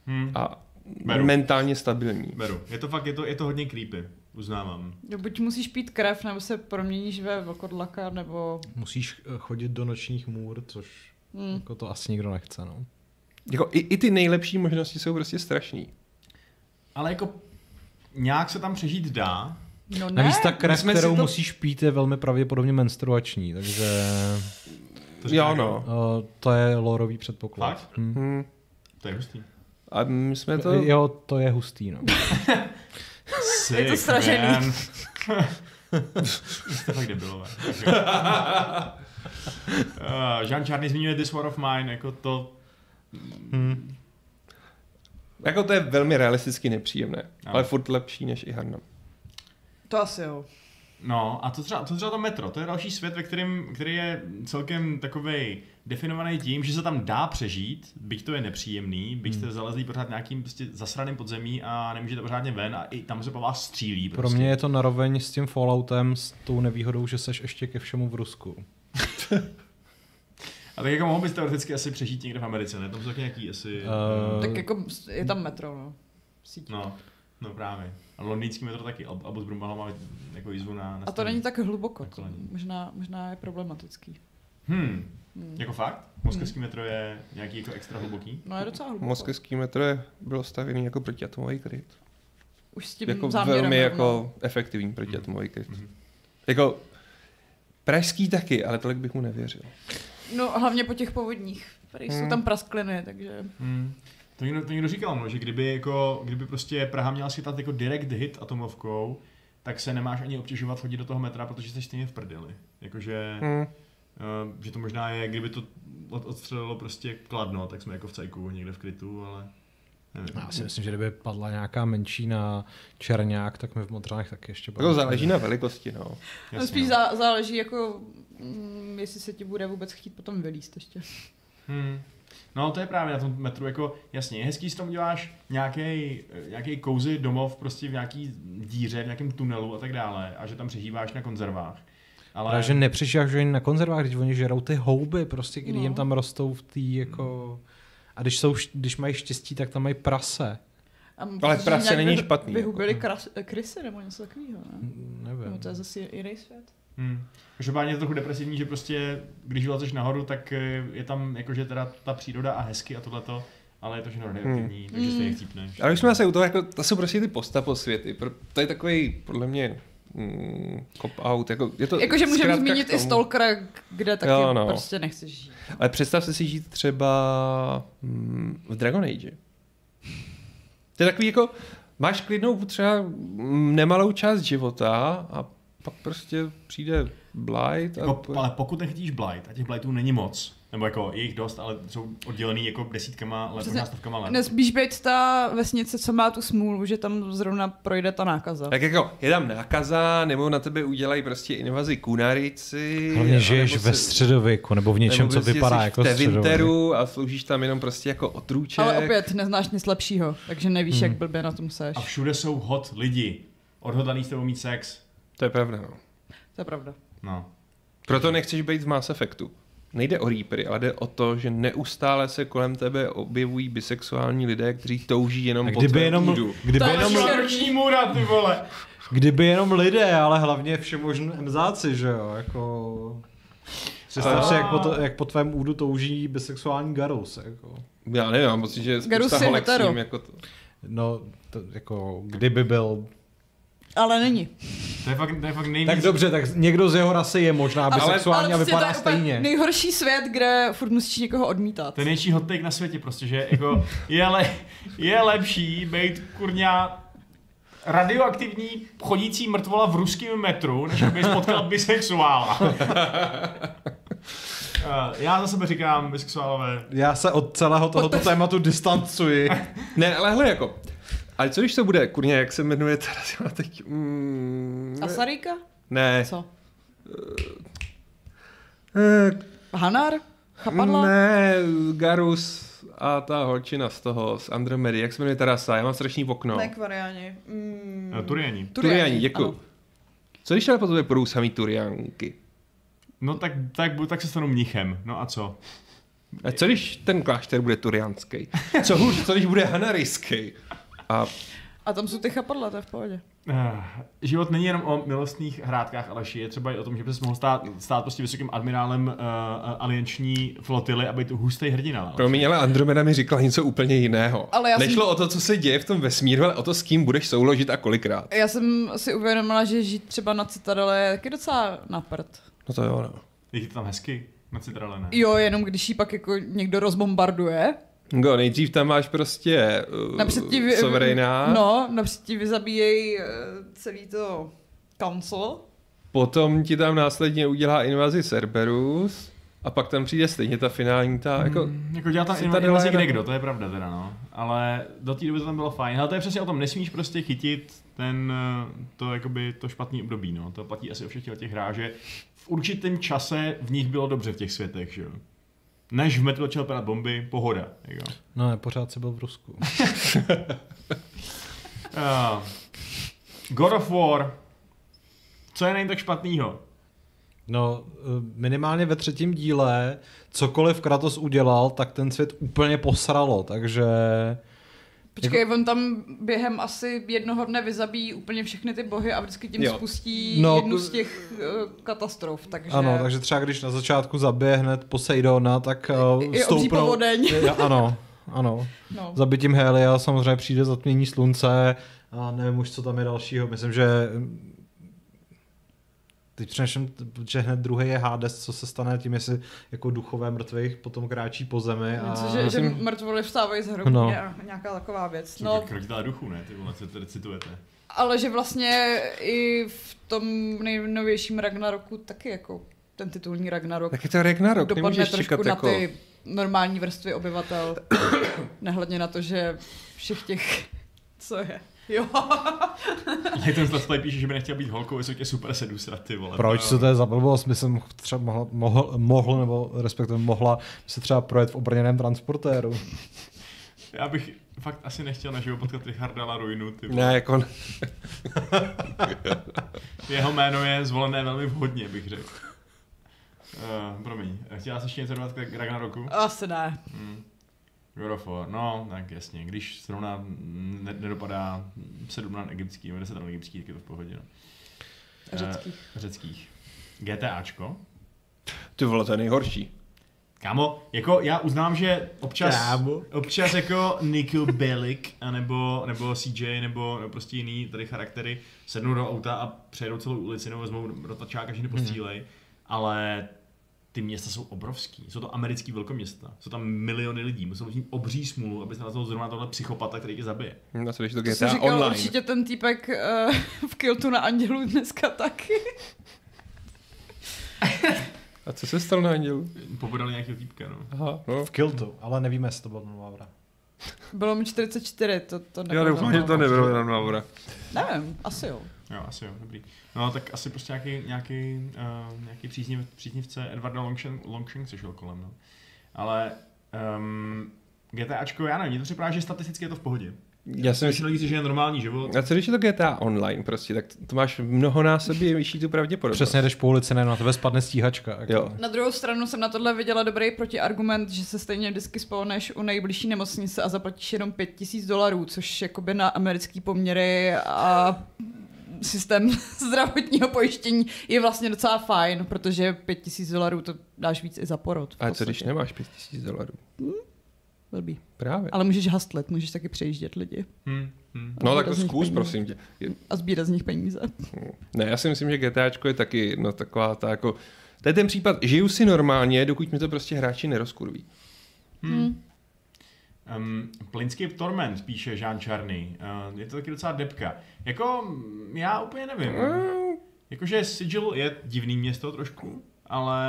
Hmm. A Beru. Mentálně stabilní. Beru. Je to fakt, je to, je to hodně creepy. Uznávám. Jo, buď musíš pít krev, nebo se proměníš ve vlkodlaka, nebo... Musíš chodit do nočních můr, což hmm. jako to asi nikdo nechce, no. Jako i, i ty nejlepší možnosti jsou prostě strašný. Ale jako nějak se tam přežít dá. No ne. Navíc ta krev, kterou to... musíš pít, je velmi pravděpodobně menstruační, takže... To říká, jo, no. Uh, to je lorový předpoklad. Fakt? Hmm. To je hustý. A my jsme to... Jo, to je hustý, no. Sick, je to strašený. Jste fakt debilové. Jean Charny zmiňuje This War of Mine, jako to... Hmm. Jako to je velmi realisticky nepříjemné, no. Ale furt lepší než i Harnam. To asi jo. No a to třeba, to třeba to Metro, to je další svět, ve kterém, který je celkem takovej definovaný tím, že se tam dá přežít, byť to je nepříjemný, byť jste zalezli pořád nějakým prostě zasraným podzemí a nemůžete pořádně ven a i tam se po vás střílí. Prostě. Pro mě je to naroveň s tím Falloutem, s tou nevýhodou, že seš ještě ke všemu v Rusku. A tak jako mohl bys teoreticky asi přežít někde v Americe, ne? Tam jsou taky nějaký asi... Uh... Tak jako je tam Metro, no. Sítí. No. No právě. A londýnský metro taky. Albo z Brumbalu máme jako jízvu na, na... A to není tak hluboko. To možná, možná je problematický. Hmm. hmm. Jako fakt? Moskevský hmm. metro je nějaký jako extra hluboký? No je docela hluboký. Moskevský metro je, bylo stavěný jako protiatomový kryt. Už s tím jako záměrem. Velmi rovnou. Jako efektivní protiatomový kryt. Hmm. Jako pražský taky, ale tolik bych mu nevěřil. No hlavně po těch povodních. Tady hmm. jsou tam praskliny, takže... Hmm. To někdo, to někdo říkal, no, že kdyby, jako, kdyby prostě Praha měla schytat jako direct hit atomovkou, tak se nemáš ani obtěžovat chodit do toho metra, protože jsi stejně v prdeli. Jakože, hmm. uh, že to možná je, kdyby to od, odstřelilo prostě Kladno, tak jsme jako v cajku někde v krytu, ale nevím. Já si myslím, že kdyby padla nějaká menší na Čerňák, tak my v Modřanech taky ještě... To záleží na velikosti, no. Jasně, spíš no. Zá, záleží, jako, mm, jestli se ti bude vůbec chtít potom vylíst ještě. Hmm. No to je právě na tom metru, jako jasně, je hezký, s tom děláš nějaký, nějaký kouzy domov prostě v nějaký díře, v nějakém tunelu a tak dále a že tam přežíváš na konzervách. Ale právě, že nepřežíváš ani na konzervách, když oni žerou ty houby prostě, když no. jim tam rostou v tý jako... A když, jsou, když mají štěstí, tak tam mají prase. A ale prase není špatný. Vyhubili jako. krysy nebo něco takového, ne? Nevím. No to je zase jiný svět. Hmm. Každopádně je to trochu depresivní, že prostě, když vylezeš nahoru, tak je tam jakože teda ta příroda a hezky a tohleto, ale je to všechno radioaktivní, hmm. takže se je chcípneš. Ale už jsme zase u toho, jako, to jsou prostě ty postapo světy, to je takový, podle mě, mm, cop-out, jako je to... Jakože můžeme zmínit i Stalkera, kde taky jo, no. prostě nechceš žít. Ale představ si žít třeba mm, v Dragon Age. To je takový jako, máš klidnou třeba nemalou část života a pak prostě přijde blight. Jako, a... Ale pokud nechtíš blight, a těch blightů není moc, nebo jako je jich dost, ale jsou oddělený jako desítkama, ale možná stovkama let. Nesmíš být ta vesnice, co má tu smůlu, že tam zrovna projde ta nákaza. Tak jako je tam nákaza, nebo na tebe udělají prostě invazi kunarici. Hlavně žiješ se, ve středověku, nebo v něčem, nebo co prostě vypadá jako středověk. Nebo v Winteru a sloužíš tam jenom prostě jako otrůček. Ale opět neznáš nic lepšího, takže nevíš, hmm. jak blbě na tom seš. A všude jsou hot lidi, odhodlaný s tebou mít sex. To je pravda, no. To je pravda. No. Proto nechceš být v Mass Effectu. Nejde o Reapery, ale jde o to, že neustále se kolem tebe objevují bisexuální lidé, kteří touží jenom po tvém půdu. Kdyby jenom... Roční můra, ty vole! Kdyby jenom lidé, ale hlavně všemožní emzáci, že jo? Jako... Představ si, jak po, to, jak po tvém údu touží bisexuální Garus, jako. Já nevím, mám pocit, že je spousta holek s ním, jako to... No, to, jako, kdyby byl... Ale není. To je fakt, to je fakt nejvíc... Tak dobře, tak někdo z jeho rasy je možná bisexuální a vypadá stejně. To je nejhorší svět, kde furt musíš někoho odmítat. To je nejhorší hot take na světě prostě, že jako je, le, je lepší být kurňa radioaktivní chodící mrtvola v ruském metru, než aby jsi potkal bisexuála. Já za sebe říkám bisexuálové. Já se od celého tohoto tématu distancuji. Ne, ale hle, jako... Ale co když to bude, kurně, jak se jmenuje teraz, já teď... Mm, Asarika? Ne. Co? Uh, Hanar? Chapadla? Ne, Garus a ta holčina z toho, z Andromedy, jak se jmenuje Tarasa, já mám strašný okno. Ne, Kvariáni. Mm. No, Turiani. Turiani, děkuju. Ano. Co když tady potom budou samý Turianky? No tak, tak, tak se stanu mnichem, no a co? A co když ten klášter bude turianský? Co hůř, co když bude hanarijský? A... a tam jsou ty chapadla, to je v pohodě. Život není jenom o milostných hrádkách, Aleši, je třeba i o tom, že bys mohl stát, stát prostě vysokým admirálem uh, alianční flotily a být hustej hrdina. Aleši. Promiň, ale Andromeda mi říkala něco úplně jiného. Ale nešlo jsem... o to, co se děje v tom vesmíru, ale o to, s kým budeš souložit a kolikrát. Já jsem si uvědomila, že žít třeba na Citadele je taky docela na prd. No to jo, no. Je to tam hezky, na Citadele, ne? Jo, jenom když ji pak jako někdo rozbombarduje. No, nejdřív tam máš prostě uh, sovereiná. No, napřed ti vyzabíjej uh, celý to council. Potom ti tam následně udělá invazi Cerberus a pak tam přijde stejně ta finální ta... Mm, jako, jako dělá tam invazi, invazi kdekdo, to je pravda teda, no. Ale do té doby to tam bylo fajn. Ale to je přesně o tom, nesmíš prostě chytit ten, to jakoby to špatný období, no. To platí asi o všech těch hrách, že v určitém čase v nich bylo dobře v těch světech, že jo. Než v metru začal padat bomby, pohoda. Jako. No ne, pořád se byl v Rusku. uh, God of War. Co je nejde tak špatnýho? No, minimálně ve třetím díle, cokoliv Kratos udělal, tak ten svět úplně posralo, takže... Počkej, jako... on tam během asi jednoho dne vyzabíjí úplně všechny ty bohy a vždycky tím jo. spustí no, jednu z těch uh, katastrof. Takže... Ano, takže třeba když na začátku zabije hned Poseidona, tak uh, stoupnou... Je, ano, ano. No. Zabitím Helia samozřejmě přijde zatmění slunce a nevím už, co tam je dalšího. Myslím, že... Teď přineším, že hned druhý je Hades, co se stane tím, jestli jako duchové mrtvých potom kráčí po zemi. A... Co, že, že mrtvoly vstávají z hrobu, no. Nějaká taková věc. No, krok dá duchu, ne? Ty vole, co tady citujete. Ale že vlastně i v tom nejnovějším Ragnaroku taky jako ten titulní Ragnarok. Tak je to Ragnarok, nemůžeš čekat jako... Dopadne trošku na ty normální vrstvy obyvatel. Nehledně na to, že všech těch, co je... Jo. Jak ten zlatlej píše, že by nechtěl být holkou, jestli tě super se důsrat, ty vole. Proč, co to je za blbost? My jsem třeba mohla, mohl, mohl nebo respektive mohla se třeba projet v obrněném transportéru. Já bych fakt asi nechtěl naživo potkat Richarda La Ruinu, ty vole. Ne, jako ne. Jeho jméno je zvolené velmi vhodně, bych řekl. Uh, promiň, chtěla jsi ještě něco dodat k Ragnaroku? Asi ne. Hmm. God of War, no, tak jasně. Když zrovna nedopadá sedmnáct egyptských nebo deset egyptských, tak je to v pohodě. No. Řeckých. E, řeckých. GTAčko. Ty vole, to je nejhorší. Kámo, jako já uznám, že občas, Kámo. občas jako Nickel Bellic, anebo, nebo C J, nebo, nebo prostě jiný tady charaktery sednou do auta a přejedou celou ulici, nebo vezmou rotačák, až ji nepostřílej, hmm. ale... Ty města jsou obrovský, jsou to americký velkoměsta, jsou tam miliony lidí, musel mít obří smůlu, aby se na toho zrovna tohle psychopata, který tě zabije. No to, to, to jsi říkal online. Určitě ten týpek uh, v kiltu na Andělu dneska taky. A co se stalo na Andělu? Pobodali nějakého týpka, no. Aha, no. V kiltu, ale nevíme, jestli to bylo Navra. Bylo mi čtyřicet čtyři, to, to nebylo. Já doufám, že to nebylo jenom Navra. Nevím, asi jo. Jo, asi jo, dobrý. No tak asi prostě nějaký, nějaký, uh, nějaký přízniv, příznivce Edwarda Longshank se šel kolem, no. Ale um, GTAčko, já nevím, mě to připadá, že statisticky je to v pohodě. Já si myslím, že je normální život. A co když je to G T A online prostě, tak to máš mnohonásobně vyšší tu pravděpodobnost. Přesně, jdeš po ulici, ne, na tebe spadne stíhačka. Jo. Na druhou stranu jsem na tohle viděla dobrý protiargument, že se stejně vždycky spolneš u nejbližší nemocnice a zaplatíš jenom pět tisíc dolarů, což jakoby na americký poměry a... systém zdravotního pojištění je vlastně docela fajn, protože pět tisíc dolarů to dáš víc i za porod. A co když nemáš pět tisíc dolarů? Hmm? blbý. Právě. Ale můžeš hastlet, můžeš taky přejíždět lidi. Hmm, hmm. No tak to zkus, prosím tě. Je... A sbírat z nich peníze. Ne, já si myslím, že GTAčko je taky no, taková ta jako... To je ten případ, žiju si normálně, dokud mi to prostě hráči nerozkurví. Hmm. Hmm. Um, Plynský Torment, píše Žán Čarný. Uh, je to taky docela debka. Jako, já úplně nevím. Mm. Jakože Sigil je divný město trošku, ale...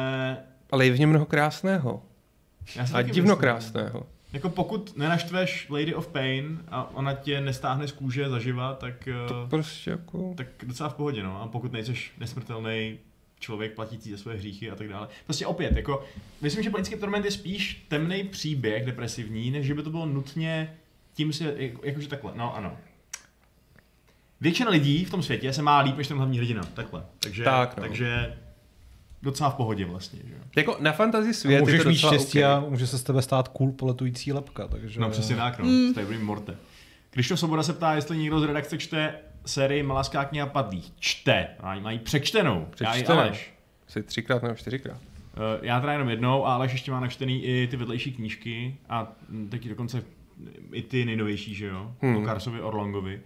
Ale je v něm mnoho krásného. A divno krásného. Jako pokud nenaštveš Lady of Pain a ona tě nestáhne z kůže zaživa, tak... To prostě jako... Tak docela v pohodě, no. A pokud nejseš nesmrtelný člověk platící za svoje hříchy a tak dále. Prostě opět, jako... Myslím, že Planický torment je spíš temný příběh, depresivní, než že by to bylo nutně tím si... Jako, jakože takhle, no ano. Většina lidí v tom světě se má líp než ten hlavní hrdina, takhle. Takže... Tak, no. Takže... Docela v pohodě vlastně, že jo. Jako na fantasy svět no, je to docela štěstí okay. A může se z tebe stát cool poletující lebka, takže... No přesně tak, no. Mm. Stavrým morte. Krištof Soboda se ptá, jestli někdo z redakce čte sérii Maláská kniha padlých. Čte. Oni mají přečtenou. Přečtenou. Aleš. Jsi třikrát nebo čtyřikrát. Uh, já teda jenom jednou, a Aleš ještě má načtený i ty vedlejší knížky a taky dokonce i ty nejnovější, že jo. Hmm. Karsovi, Orlongovi.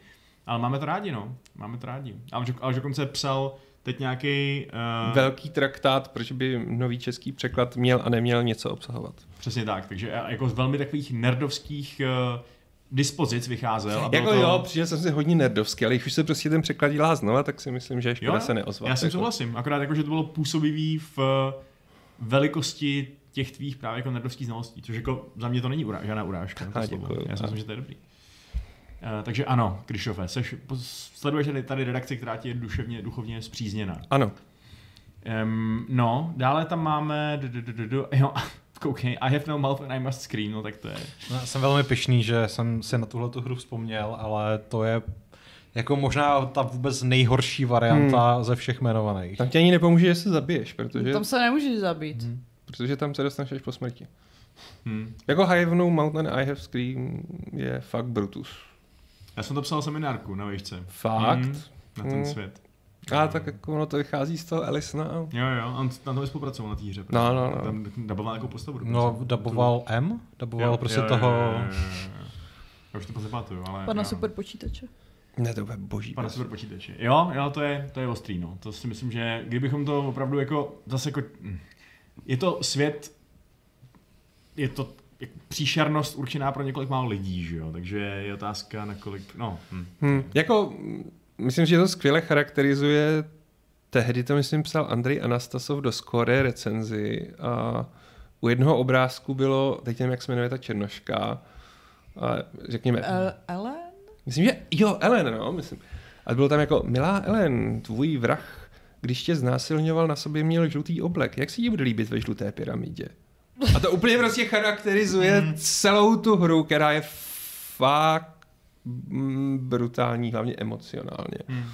Ale máme to rádi, no. Máme to rádi. Aleš dokonce psal... Teď nějaký uh... velký traktát, proč by nový český překlad měl a neměl něco obsahovat. Přesně tak, takže jako z velmi takových nerdovských uh, dispozic vycházel. A jako to... jo, přišel jsem si hodně nerdovský, ale když už se prostě ten překlad dělá znova, tak si myslím, že je škoda se neozvat. Já si jako... souhlasím, akorát jako, že to bylo působivý v velikosti těch tvých právě jako nerdovských znalostí, což jako za mě to není urá... žádná urážka. To a, děkuju, já si myslím, že to je dobrý. Uh, takže ano, Krištofe, seš, sleduješ tady, tady redakci, která ti je duševně, duchovně zpřízněná. Ano. Um, no, dále tam máme... Du, du, du, du, du, jo, koukej, I have no mouth and I must scream, no tak to je. No, jsem velmi pyšný, že jsem si na tuhletu hru vzpomněl, ale to je jako možná ta vůbec nejhorší varianta hmm. ze všech jmenovaných. Tam tě ani nepomůže, že se zabiješ, protože... Tam se nemůžeš zabít. Hmm. Protože tam se dostaneš po smrti. Hmm. Jako I have no mouth and I have scream je fakt Brutus. Já jsem to psal seminárku na výšce. Fakt? Mm, na ten mm. svět. A tak jako ono to vychází z toho Elisna. Jo, jo, on na tom spolupracoval na té hře. No, no, no. Tam daboval nějakou postavu. No, daboval M? Daboval jo, prostě jo, toho... Jo, jo, jo. Já už to prostě pamatuju, ale... Pana super počítače. Ne, to je boží. Pana super počítače. Jo, jo, to je, to je ostrý, no. To si myslím, že kdybychom to opravdu jako... Zase jako... Je to svět... Je to... příšernost určená pro několik málo lidí, že jo? Takže je otázka na kolik... No. Hm. Hmm. Jako, myslím, že to skvěle charakterizuje, tehdy to myslím psal Andrej Anastasov do Score recenzi a u jednoho obrázku bylo, teď nevím, jak se jmenuje ta černoška, a řekněme... El- Ellen? Myslím, že... Jo, Ellen, no, myslím. A bylo tam jako, milá Ellen, tvůj vrah, když tě znásilňoval, na sobě měl žlutý oblek. Jak se ti bude líbit ve žluté pyramidě? A to úplně prostě charakterizuje mm. celou tu hru, která je fakt brutální, hlavně emocionálně. Mm.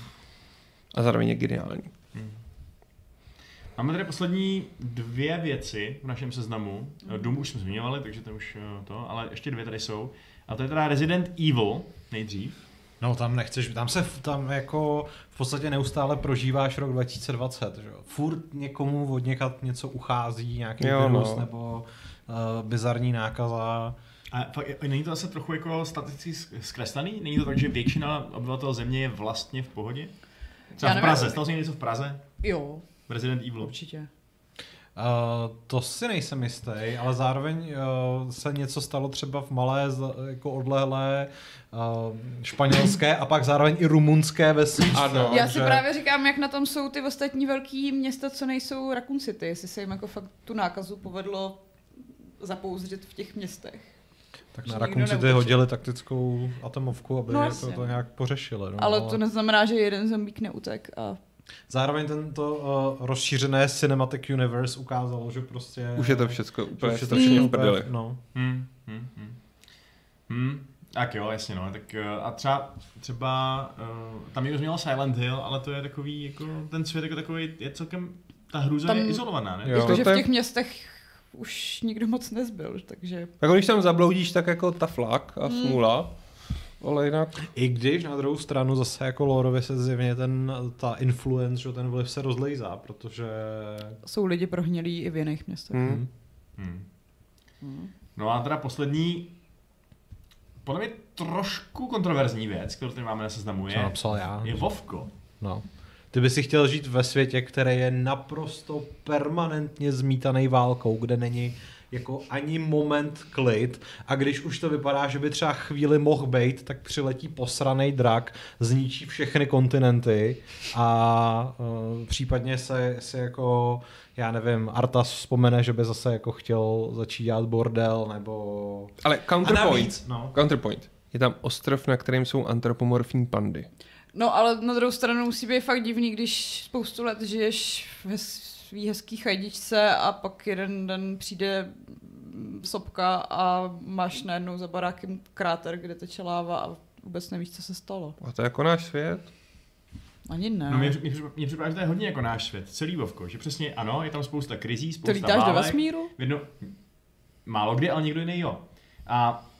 A zároveň je geniální. Mm. Máme tady poslední dvě věci v našem seznamu. Dům už jsme zmiňovali, takže to už to, ale ještě dvě tady jsou. A to je teda Resident Evil nejdřív. No tam nechceš, tam se tam jako v podstatě neustále prožíváš rok dva tisíce dvacet, že jo. Furt někomu odněkat něco uchází, nějaký jo, virus no. nebo uh, bizarní nákaza. A fakt, není to zase trochu jako staticky zkreslený? Není to tak, že většina obyvatel země je vlastně v pohodě? Třeba v Praze, stalo se něco v Praze? Jo. Resident Evil. Určitě. Uh, to si nejsem jistý, ale zároveň uh, se něco stalo třeba v malé, jako odlehlé uh, španělské a pak zároveň i rumunské vesničce. Ano, já že... si právě říkám, jak na tom jsou ty ostatní velký města, co nejsou Raccoon City, jestli se jim jako fakt tu nákazu povedlo zapouzdřit v těch městech. Tak na Raccoon City hodili taktickou atomovku, aby no, to, to nějak pořešili. No, ale, ale to neznamená, že jeden zombík neutek a... Zároveň tento uh, rozšířené Cinematic Universe ukázalo, že prostě... Už je to všecko úplně, už je to všechno v prdeli. No. Hmm, hmm, hmm. Hmm, tak jo, jasně no. Tak, uh, a třeba, třeba uh, tam někdo změnil Silent Hill, ale to je takový, jako ten svět jako takový, je celkem, ta hrůza tam, je izolovaná, ne? Protože v těch městech už nikdo moc nezbyl, takže... Jako když tam zabloudíš, tak jako ta flak a smůla. Hmm. Ale jinak... I když na druhou stranu zase jako lorově se zjevně ten, ta influence, že ten vliv se rozlejzá, protože... Jsou lidi prohnělí i v jiných městech. Hmm. Hmm. Hmm. No a teda poslední podle mě trošku kontroverzní věc, kterou tady máme na seznamu, je, je WoWko. No. Ty bys si chtěl žít ve světě, který je naprosto permanentně zmítaný válkou, kde není jako ani moment klid, a když už to vypadá, že by třeba chvíli mohl bejt, tak přiletí posranej drak, zničí všechny kontinenty a uh, případně se, se jako, já nevím, Artas vzpomene, že by zase jako chtěl začít dělat bordel, nebo... Ale counterpoint, navíc, no. counterpoint. Je tam ostrov, na kterém jsou antropomorfní pandy. No ale na druhou stranu musí být fakt divný, když spoustu let žiješ ve svý hezký chajdičce a pak jeden den přijde sopka a máš najednou za barákem kráter, kde teče láva a vůbec nevíš, co se stalo. A to je jako náš svět? Ani ne. No, mě, mě, mě připadá, že to je hodně jako náš svět, celý WoWko, že přesně ano, je tam spousta krizí, spousta válek. Ty lítáš do vesmíru? Jedno, málo kdy, ale někdo jiný jo. A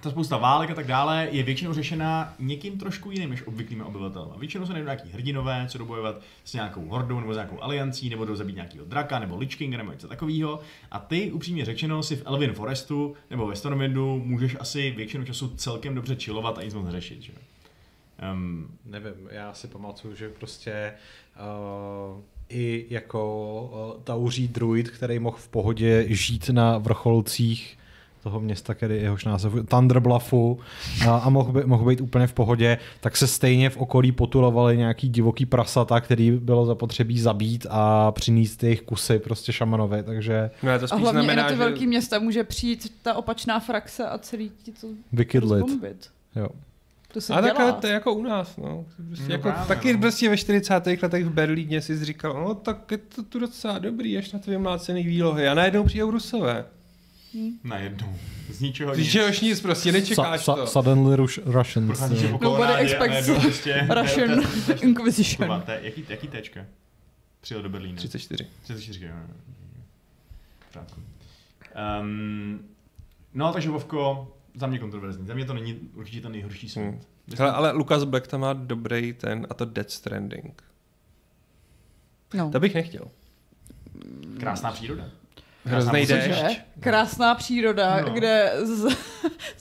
ta spousta válek a tak dále je většinou řešena někým trošku jiným než obvyklými obyvateli. Většinou se najdou nějaký hrdinové, co jdou bojovat s nějakou hordou nebo s nějakou aliancí, nebo jdou zabít nějakého draka nebo Lich Kinga nebo něco takového. A ty upřímně řečeno si v Elven Forestu nebo ve Stormwindu můžeš asi většinu času celkem dobře chillovat a nic moc řešit, že? Um, nevím, já si pamatuju, že prostě uh... i jako uh, tauří druid, který mohl v pohodě žít na vrcholcích toho města, který jehož název Thunderbluffu, a, a mohl, by, mohl být úplně v pohodě, tak se stejně v okolí potulovali nějaký divoký prasata, který bylo zapotřebí zabít a přinést jejich kusy prostě šamanovi, takže... No, to spíš a hlavně znamená, i na ty že... velký města může přijít ta opačná frakce a celý ti to rozbombit. Jo. To se a dělá. Takhle to je jako u nás, no. Prostě no jako, právě, taky no. Prostě ve čtyřicátých letech v Berlíně si říkal, no tak je to tu docela dobrý, až na ty vymlácený výlohy a najednou přijdou Rusové. Hmm. Najednou. Z ničeho nic. Z ničeho nic, prostě nečekáš sa, sa, to. Suddenly ruš, Russians. Nobody expects Russian Inquisition. Kurva, te, jaký, jaký tečka? Přijel do Berlína. třicet čtyři. třicet čtyři, jo. Um, no takže WoWko, za mě kontroverzní. Za mě to není určitě ten nejhorší svět. Hmm. Hele, ale Lucas Black tam má dobrý ten, a to Death Stranding. No. To bych nechtěl. Krásná příroda. Hrozný déšť. Krásná příroda, no. Kde z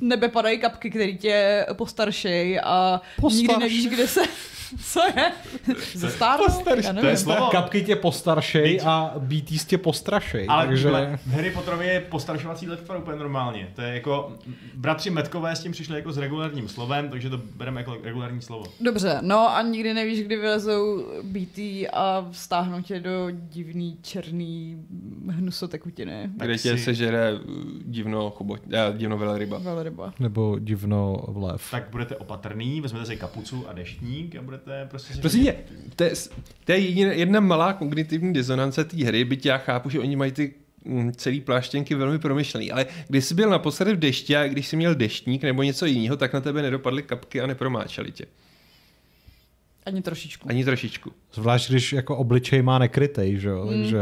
nebe padají kapky, který tě postaršej a postaršej. Nikdy nevíš, kde se... Co je? Ze stárnou? To je slovo. Kapky tě postaršej a bé té es tě postrašej. Ale takže... v Harry Potterově je postaršovací lektor úplně normálně. To je jako... Bratři Metkové s tím přišli jako s regulárním slovem, takže to bereme jako regulární slovo. Dobře, no a nikdy nevíš, kdy vylezou bé té a stáhnou tě do divný černý hnusotekutiny. Kde tě si... sežere divno chobot, divno velryba. Velryba. Nebo divno vlev. Tak budete opatrný, vezmete si kapucu a deštník a budete prostě... Prostě to je, to je jediná, jedna malá kognitivní disonance té hry, byť já chápu, že oni mají ty celý pláštěnky velmi promyšlený, ale když jsi byl naposledy v dešti a když jsi měl deštník nebo něco jiného, tak na tebe nedopadly kapky a nepromáčely tě. Ani trošičku. Ani trošičku. Zvlášť, když jako obličej má nekrytej, že jo, mm. takže...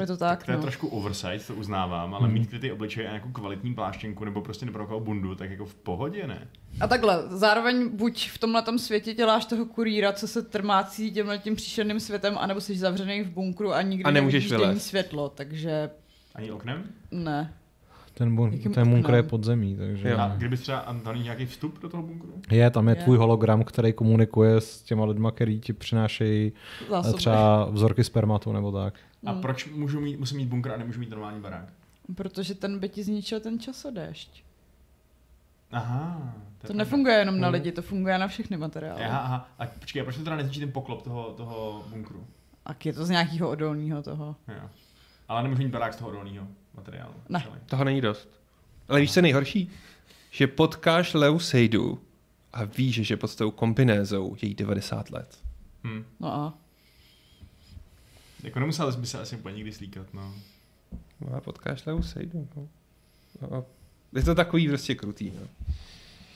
Je to tak, tak to je no. trošku oversight, to uznávám, ale hmm. mít krytý obličej a nějakou kvalitní pláštěnku nebo prostě neprovokovou bundu, tak jako v pohodě, ne? A takhle, zároveň buď v tomhletom světě děláš toho kurýra, co se trmácí tímhletím příšerným světem, anebo jsi zavřený v bunkru a nikdy a nemůžeš denní světlo, takže... Ani oknem? Ne. Ten, bu- ten bunkr je pod zemí, takže... Jo. A kdyby třeba Antonín nějaký vstup do toho bunkru? Je, tam je, je tvůj hologram, který komunikuje s těma lidma, který ti přinášejí zásobně. Třeba vzorky spermatu nebo tak. A hmm. proč můžu mít, musím mít bunkr a nemůžu mít normální barák? Protože ten by ti zničil ten časodéšť. Aha. To, to nefunguje jenom na lidi, to funguje na všechny materiály. Aha, aha. A počkej, a proč to teda nezničí ten poklop toho, toho bunkru? Ak je to z nějakého odolného toho. Jo. Ale nemůžu mít barák z toho odolného materiálu. Ne. Celý. Toho není dost. Ale víš, co je nejhorší? Že potkáš Leu Seydu a víš, že pod tou kombinézou je jí devadesát let. Hmm. No a... Jako nemusel by se asi úplně nikdy slíkat, no. No a potkáš Leu Seydu, no. no. Je to takový prostě krutý, no.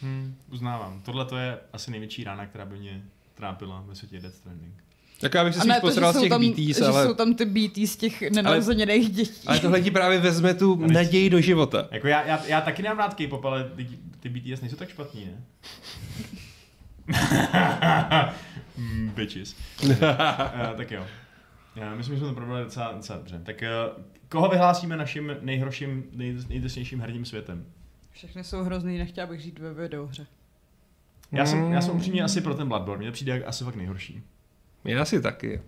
Hmm, uznávám. Tohle to je asi největší rána, která by mě trápila ve světě Death Stranding. Tak já bych se spíš posral z těch tam, bé té es, ale... jsou tam ty bé té es z těch nenarozeněných dětí. Ale tohle ti právě vezme tu naději do života. Jako já, já, já taky nemám rád K-pop, ale ty, ty bé té es nejsou tak špatný, ne? mm, bitches. uh, tak jo. Já myslím, že jsme to probrali docela, docela dobře. Tak uh, koho vyhlásíme naším nejhorším, nejdrsnějším herním světem? Všechny jsou hrozný, nechtěla bych žít ve videohře. Já jsem, mm. já jsem upřímně asi pro ten Bloodborne, mně to přijde asi fakt nejhorší. Já asi taky.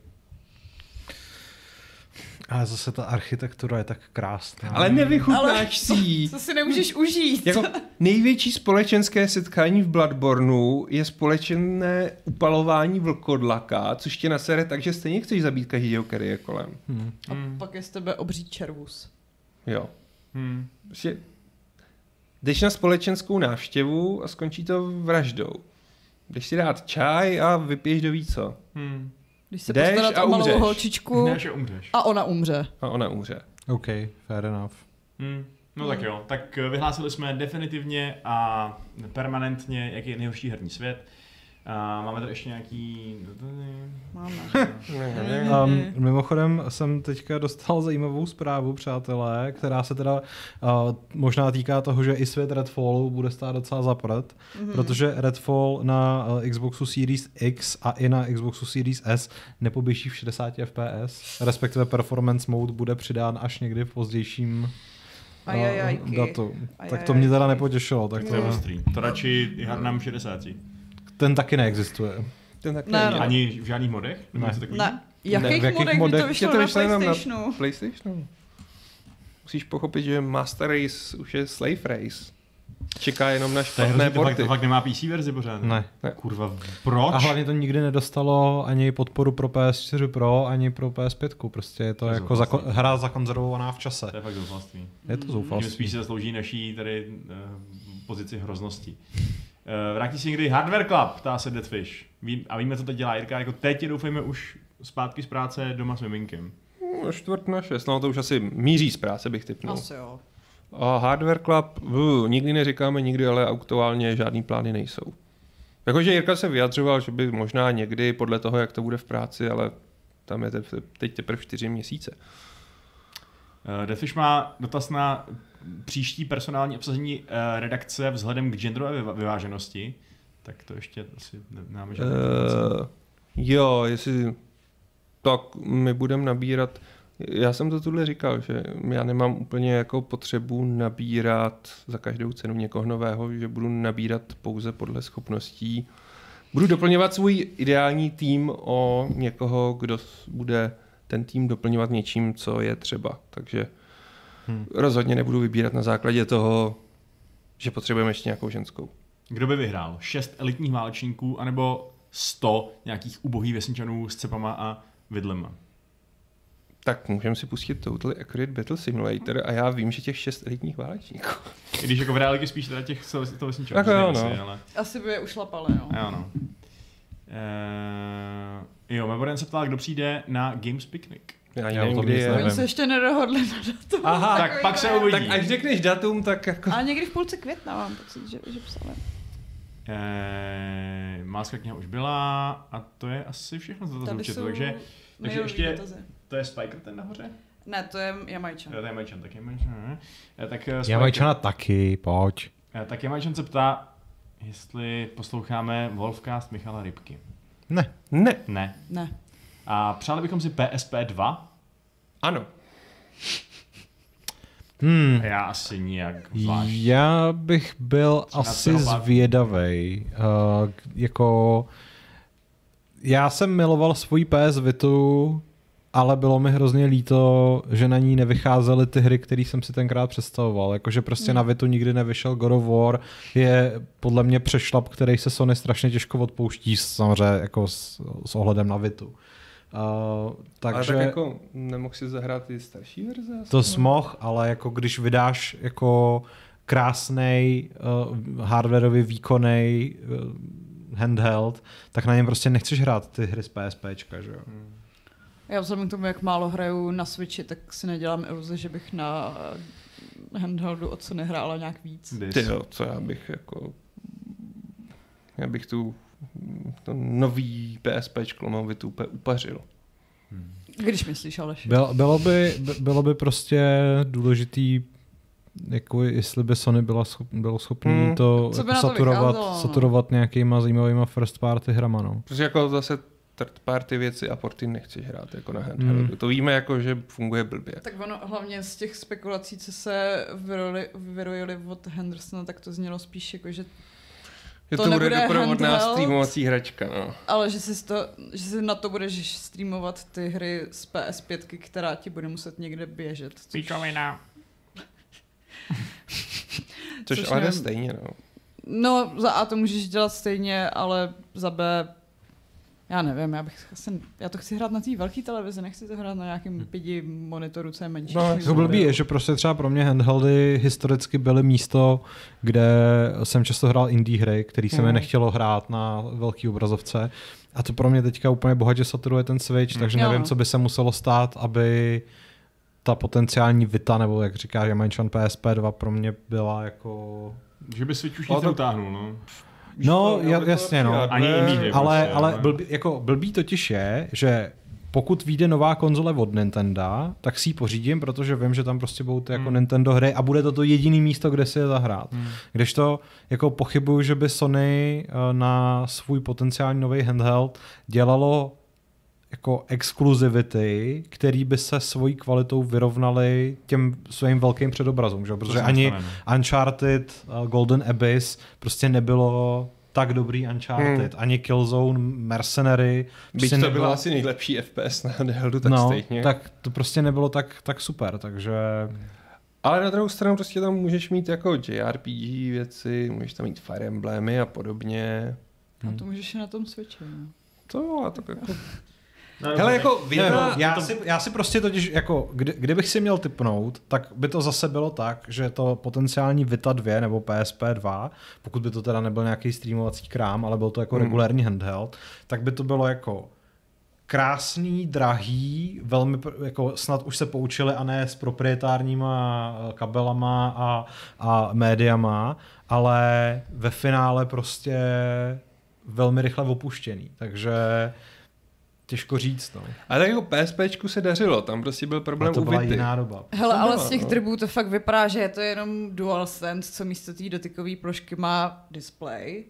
Ale zase ta architektura je tak krásná. Ale nevychutnáš si ji. To si nemůžeš užít. Jako největší společenské setkání v Bloodbornu je společné upalování vlkodlaka, což tě nasere tak, že stejně chceš zabít každýho, který je kolem. Hmm. A hmm. pak je z tebe obří červus. Jo. Hmm. Prostě jdeš na společenskou návštěvu a skončí to vraždou. Jdeš si dát čaj a vypiješ do ví co. Hmm. Když se postarat o malou holčičku a ona umře. A ona umře. OK, fair enough. Hmm. No hmm. tak jo, tak vyhlásili jsme definitivně a permanentně, jaký je nejhorší herní svět. A máme tady ještě nějaký... Máme. um, mimochodem jsem teďka dostal zajímavou zprávu, přátelé, která se teda uh, možná týká toho, že i svět Redfallu bude stát docela za prd, mm-hmm. protože Redfall na uh, Xboxu Series X a i na Xboxu Series S nepoběží v šedesát ef pé es, respektive Performance Mode bude přidán až někdy v pozdějším uh, datu. Tak to mě teda nepotěšilo. Tak to je ostrý. To radši hernám šedesát. Ten taky neexistuje. Ten taky ne, ne. Ani v žádných modech? Ne. Ne. Jakých, ne, v jakých modech by to vyšlo, to vyšlo na PlayStationu? Na PlayStationu. Musíš pochopit, že Master Race už je Slave Race. Čeká jenom na špatné porty. To, to fakt nemá P C verzi pořád. Ne. ne. Kurva, proč? A hlavně to nikdy nedostalo ani podporu pro P S čtyři Pro, ani pro P S pět. Prostě je to, to jako zako- hra zakonzervovaná v čase. To je fakt zoufalství. Je to zoufalství. Tím spíš se zaslouží naší tady uh, pozici hroznosti. Vrátí si někdy Hardware Club, ptá se Deadfish. Ví, a víme, co to dělá Jirka, jako teď je doufejme už zpátky z práce doma s miminkem. No, čtvrt na šest, no to už asi míří z práce, bych typnul. Asi jo. A Hardware Club, v, nikdy neříkáme nikdy, ale aktuálně žádný plány nejsou. Jakože Jirka se vyjadřoval, že by možná někdy podle toho, jak to bude v práci, ale tam je teď teprve čtyři měsíce. Deadfish má dotaz na příští personální obsazení uh, redakce vzhledem k genderové vyváženosti, tak to ještě asi nemáme žádné uh, Jo, jestli tak my budeme nabírat, já jsem to tuhle říkal, že já nemám úplně jako potřebu nabírat za každou cenu někoho nového, že budu nabírat pouze podle schopností. Budu doplňovat svůj ideální tým o někoho, kdo bude ten tým doplňovat něčím, co je třeba, takže Hmm. rozhodně nebudu vybírat na základě toho, že potřebujeme ještě nějakou ženskou. Kdo by vyhrál? Šest elitních válečníků anebo sto nějakých ubohých vesničanů s cepama a vidlema? Tak můžeme si pustit Total Accurate Battle Simulator a já vím, že těch šest elitních válečníků. I když jako v realitě spíš teda těch to vesničanů. Tak jo, no. Asi, ale... asi by je ušlapali, jo. Jo, no. E... jo, Mavoren se ptal, kdo přijde na Games Picnic. Já nevím, kdy je. My se ještě nedohodli na datum. Aha, tak pak se uvidí. Tak až řekneš datum, tak jako... Ale někdy v půlce května mám pocit, že, že psala. Eee, Máska kniha už byla a to je asi všechno za to zlučeto, takže... Takže ještě... Dotazy. To je Spiker ten nahoře? Ne, to je Jamajčan. To je Jamajčan, tak Jamajčan. Tak Jamajčana taky, pojď. Tak Jamajčan se ptá, jestli posloucháme Wolfcast Michala Rybky. Ne. Ne. Ne. Ne. A přáli bychom si P S P dva? Ano. Hmm. Já asi nijak vážně. Já bych byl asi zvědavej. Uh, jako... Já jsem miloval svůj P S Vitu, ale bylo mi hrozně líto, že na ní nevycházely ty hry, které jsem si tenkrát představoval. Jakože prostě hmm. na Vitu nikdy nevyšel God of War. Je podle mě přešlap, který se Sony strašně těžko odpouští, samozřejmě jako s, s ohledem na Vitu. Uh, takže, ale tak jako nemohl si zahrát ty starší verze? To smoh, ale jako když vydáš jako krásnej, uh, hardwarově výkonnej uh, handheld, tak na něm prostě nechceš hrát ty hry z PSPčka, že jo? Hmm. Já vzhledem k tomu, jak málo hraju na Switchi, tak si nedělám iluze, že bych na handheldu od co nehrála nějak víc. Ty jo, co já bych jako... Já bych tu... to nový PSPčko mám by to úplně upařil. Hmm. Když myslíš, Aleš? Bylo, bylo, by, bylo by prostě důležitý, jako jestli by Sony byla schop, bylo schopný hmm. to, jako by saturovat, to saturovat nějakýma zajímavýma first party hrama. No. Protože jako zase third party věci a porty nechceš hrát jako na handheldu. Hmm. To víme jako, že funguje blbě. Tak ono, hlavně z těch spekulací, co se vyrojily od Hendersona, tak to znělo spíš jako, že že to, to bude doprovodná streamovací hračka, no. Ale že si, to, že si na to budeš streamovat ty hry z P S pět, která ti bude muset někde běžet. Což... Píčovina. což což ale jde stejně, no. No, za A to můžeš dělat stejně, ale za B, já nevím, já bych asi, já to chci hrát na té velké televizi, nechci to hrát na nějakém pidi monitoru, co je menší. No, to blbý je, že prostě třeba pro mě handheldy historicky byly místo, kde jsem často hrál indie hry, který se mi hmm. nechtělo hrát na velký obrazovce. A to pro mě teďka úplně bohatě saturuje ten Switch, hmm. takže nevím, jo. co by se muselo stát, aby ta potenciální vita, nebo jak říkáš, že Mansion P S P dva pro mě byla jako... Že by Switch už nic neutáhnul, no. No, no j- jasně, no. Ani jiný, ale ale blbý, jako blbý totiž je, že pokud vyjde nová konzole od Nintendo, tak si ji pořídím, protože vím, že tam prostě budou ty jako hmm. Nintendo hry a bude to to jediné místo, kde si je zahrát. Hmm. Kdežto jako pochybuju, že by Sony na svůj potenciální nový handheld dělalo jako exkluzivity, který by se svojí kvalitou vyrovnaly těm svým velkým předobrazům, že? Protože ani Uncharted, uh, Golden Abyss prostě nebylo tak dobrý Uncharted, hmm. ani Killzone, Mercenary. Byť to nebylo... byla asi nejlepší F P S na handheldu, tak no, stejně. Tak to prostě nebylo tak, tak super, takže... Ale na druhou stranu prostě tam můžeš mít jako J R P G věci, můžeš tam mít Fire Emblemy a podobně. Hmm. A to můžeš i na tom Switchi. To a tak jako... No, hele, jako věda, já, si, já si prostě totiž, jako, kdy, kdybych si měl tipnout, tak by to zase bylo tak, že to potenciální Vita dva nebo P S P dva, pokud by to teda nebyl nějaký streamovací krám, ale byl to jako hmm. regulární handheld, tak by to bylo jako krásný, drahý, velmi, jako snad už se poučili a ne s proprietárníma kabelama a, a médiama, ale ve finále prostě velmi rychle opuštěný, takže... Těžko říct, no. A tak jako PSPčku se dařilo, tam prostě byl problém u Vity. Doba. Hele, ale z těch drbů to fakt vypadá, že je to jenom DualSense, co místo té dotykové plošky má display,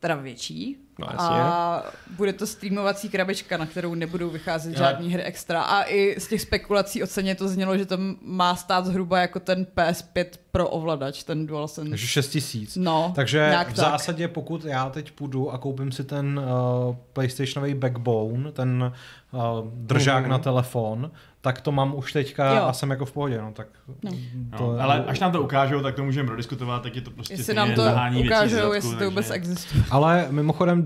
teda větší. No, a bude to streamovací krabička, na kterou nebudou vycházet žádný hry extra. A i z těch spekulací o ceně to znělo, že to má stát zhruba jako ten P S pět pro ovladač, ten DualSense. Takže šest tisíc. No, takže v zásadě, tak. Pokud já teď půjdu a koupím si ten uh, PlayStationový backbone, ten uh, držák mm-hmm. na telefon, tak to mám už teďka jo. a jsem jako v pohodě. No, tak no. To, no, ale až nám to ukážou, tak to můžeme prodiskutovat, tak je to prostě jestli nám to ukážou, zadku, jestli takže... to vůbec existuje. Ale mimochodem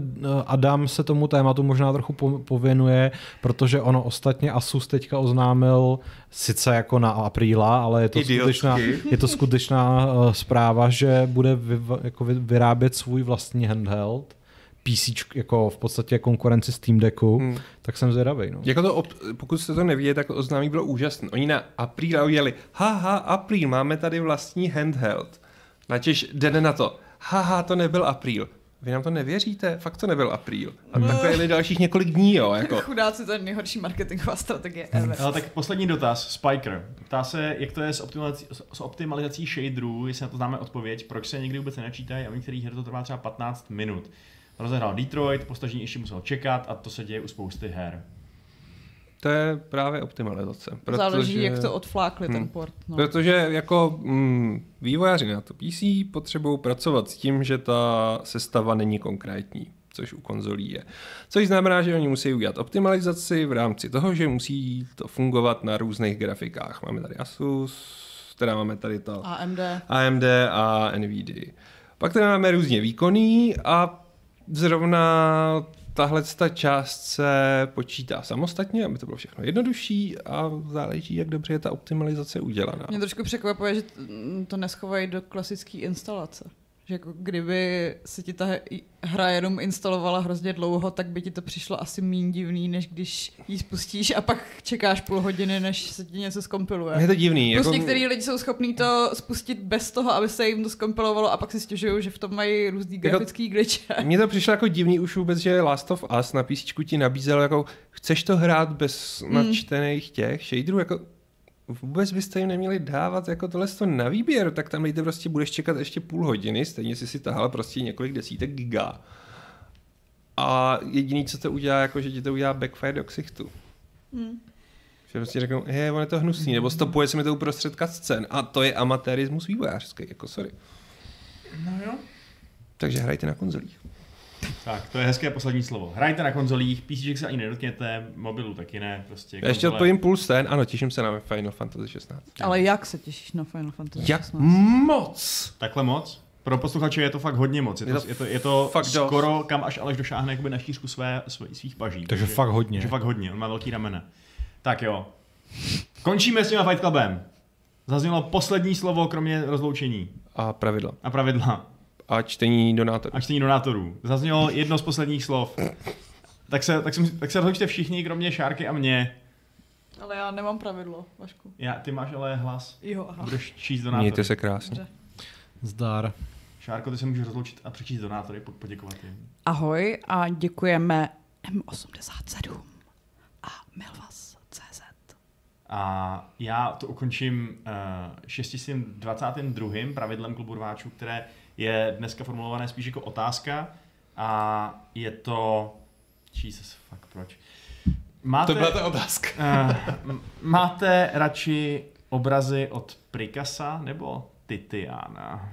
Adam se tomu tématu možná trochu po- pověnuje, protože ono ostatně Asus teďka oznámil sice jako na apríla, ale je to skutečná, je to skutečná uh, zpráva, že bude vy, jako vy, vyrábět svůj vlastní handheld P C, jako v podstatě konkurenci Steam Decku, hmm. tak jsem zvědavej. No. Jako to, pokud jste to neviděli, tak oznámí bylo úžasné. Oni na apríla ujeli, haha, apríl, máme tady vlastní handheld. Načež den na to, haha, to nebyl apríl. Vy nám to nevěříte? Fakt to nebyl apríl. A no. Takové jeli dalších několik dní, jo. Jako. Chudáci, to je nejhorší marketingová strategie. Ale tak poslední dotaz, Spiker. Ptá se, jak to je s optimalizací, s optimalizací shaderů, jestli na to známe odpověď, proč se někdy vůbec nenačítají a u některých her to trvá třeba patnáct minut. Rozehrál Detroit, po stažení ještě musel čekat a to se děje u spousty her. To je právě optimalizace. Protože... Záleží, jak to odflákli hmm. ten port. No. Protože jako mm, vývojáři na to P C potřebují pracovat s tím, že ta sestava není konkrétní, což u konzolí je. Což znamená, že oni musí udělat optimalizaci v rámci toho, že musí to fungovat na různých grafikách. Máme tady Asus, teda máme tady ta A M D. A M D a Nvidia. Pak tady máme různě výkonný a zrovna tahle ta část se počítá samostatně, aby to bylo všechno jednodušší a záleží, jak dobře je ta optimalizace udělaná. Mě trošku překvapuje, že to neschovají do klasické instalace. Že jako kdyby se ti ta hra jenom instalovala hrozně dlouho, tak by ti to přišlo asi míň divný, než když ji spustíš a pak čekáš půl hodiny, než se ti něco zkompiluje. Je to divný. Plus jako... některý lidi jsou schopní to spustit bez toho, aby se jim to zkompilovalo a pak si stěžují, že v tom mají různý grafický jako... glitche. Mně to přišlo jako divný už vůbec, že Last of Us na P C ti nabízelo, jako chceš to hrát bez načtených těch shaderů, jako... Vůbec byste jim neměli dávat jako tohle na výběr, tak tam jde prostě budeš čekat ještě půl hodiny, stejně si si tahal prostě několik desítek giga. A jediný, co to udělá, jako že ti to udělá backfire do ksichtu. Hmm. Že prostě řeknou, hej, on je to hnusný, nebo stopuje se mi to uprostřed cutscén. A to je amatérismus vývojářský, jako sorry. No jo. Takže hrajte na konzolích. Tak, to je hezké poslední slovo. Hrajte na konzolích, písíček se ani nedotkněte, mobilu taky ne. Prostě konzole. Ještě odpovím puls ten, ano, těším se na Final Fantasy šestnáct. Ale jak se těšíš na Final Fantasy šestnáct? Jak moc! Takhle moc? Pro posluchače je to fakt hodně moc. Je to, je to, je to, je to skoro, dost. Kam až Aleš došáhne jakoby na šířku své, své, svých paží. Takže, takže fakt hodně. Takže fakt hodně, on má velký ramena. Tak jo. Končíme s těma Fight Clubem. Zaznělo poslední slovo, kromě rozloučení. A pravidla. A pravidla. A čtení donátorů. A čtení donátorů. Zaznělo jedno z posledních slov. Tak se, tak se, tak se rozloučte všichni, kromě Šárky a mě. Ale já nemám pravidlo, Vašku. Já, ty máš ale hlas. Jo, aha. Budeš číst donátory. Mějte se krásně. Zdar. Šárko, ty se můžeš rozloučit a přečíst donátory, poděkovat jim. Ahoj a děkujeme M osmdesát sedm a Milvas tečka cé zet. A já to ukončím uh, šest set dvacátým druhým pravidlem klubu rváčů, které je dneska formulované spíš jako otázka a je to... Jesus, fuck, proč? Máte, to byla ta otázka. uh, máte radši obrazy od Picassa nebo Titiana?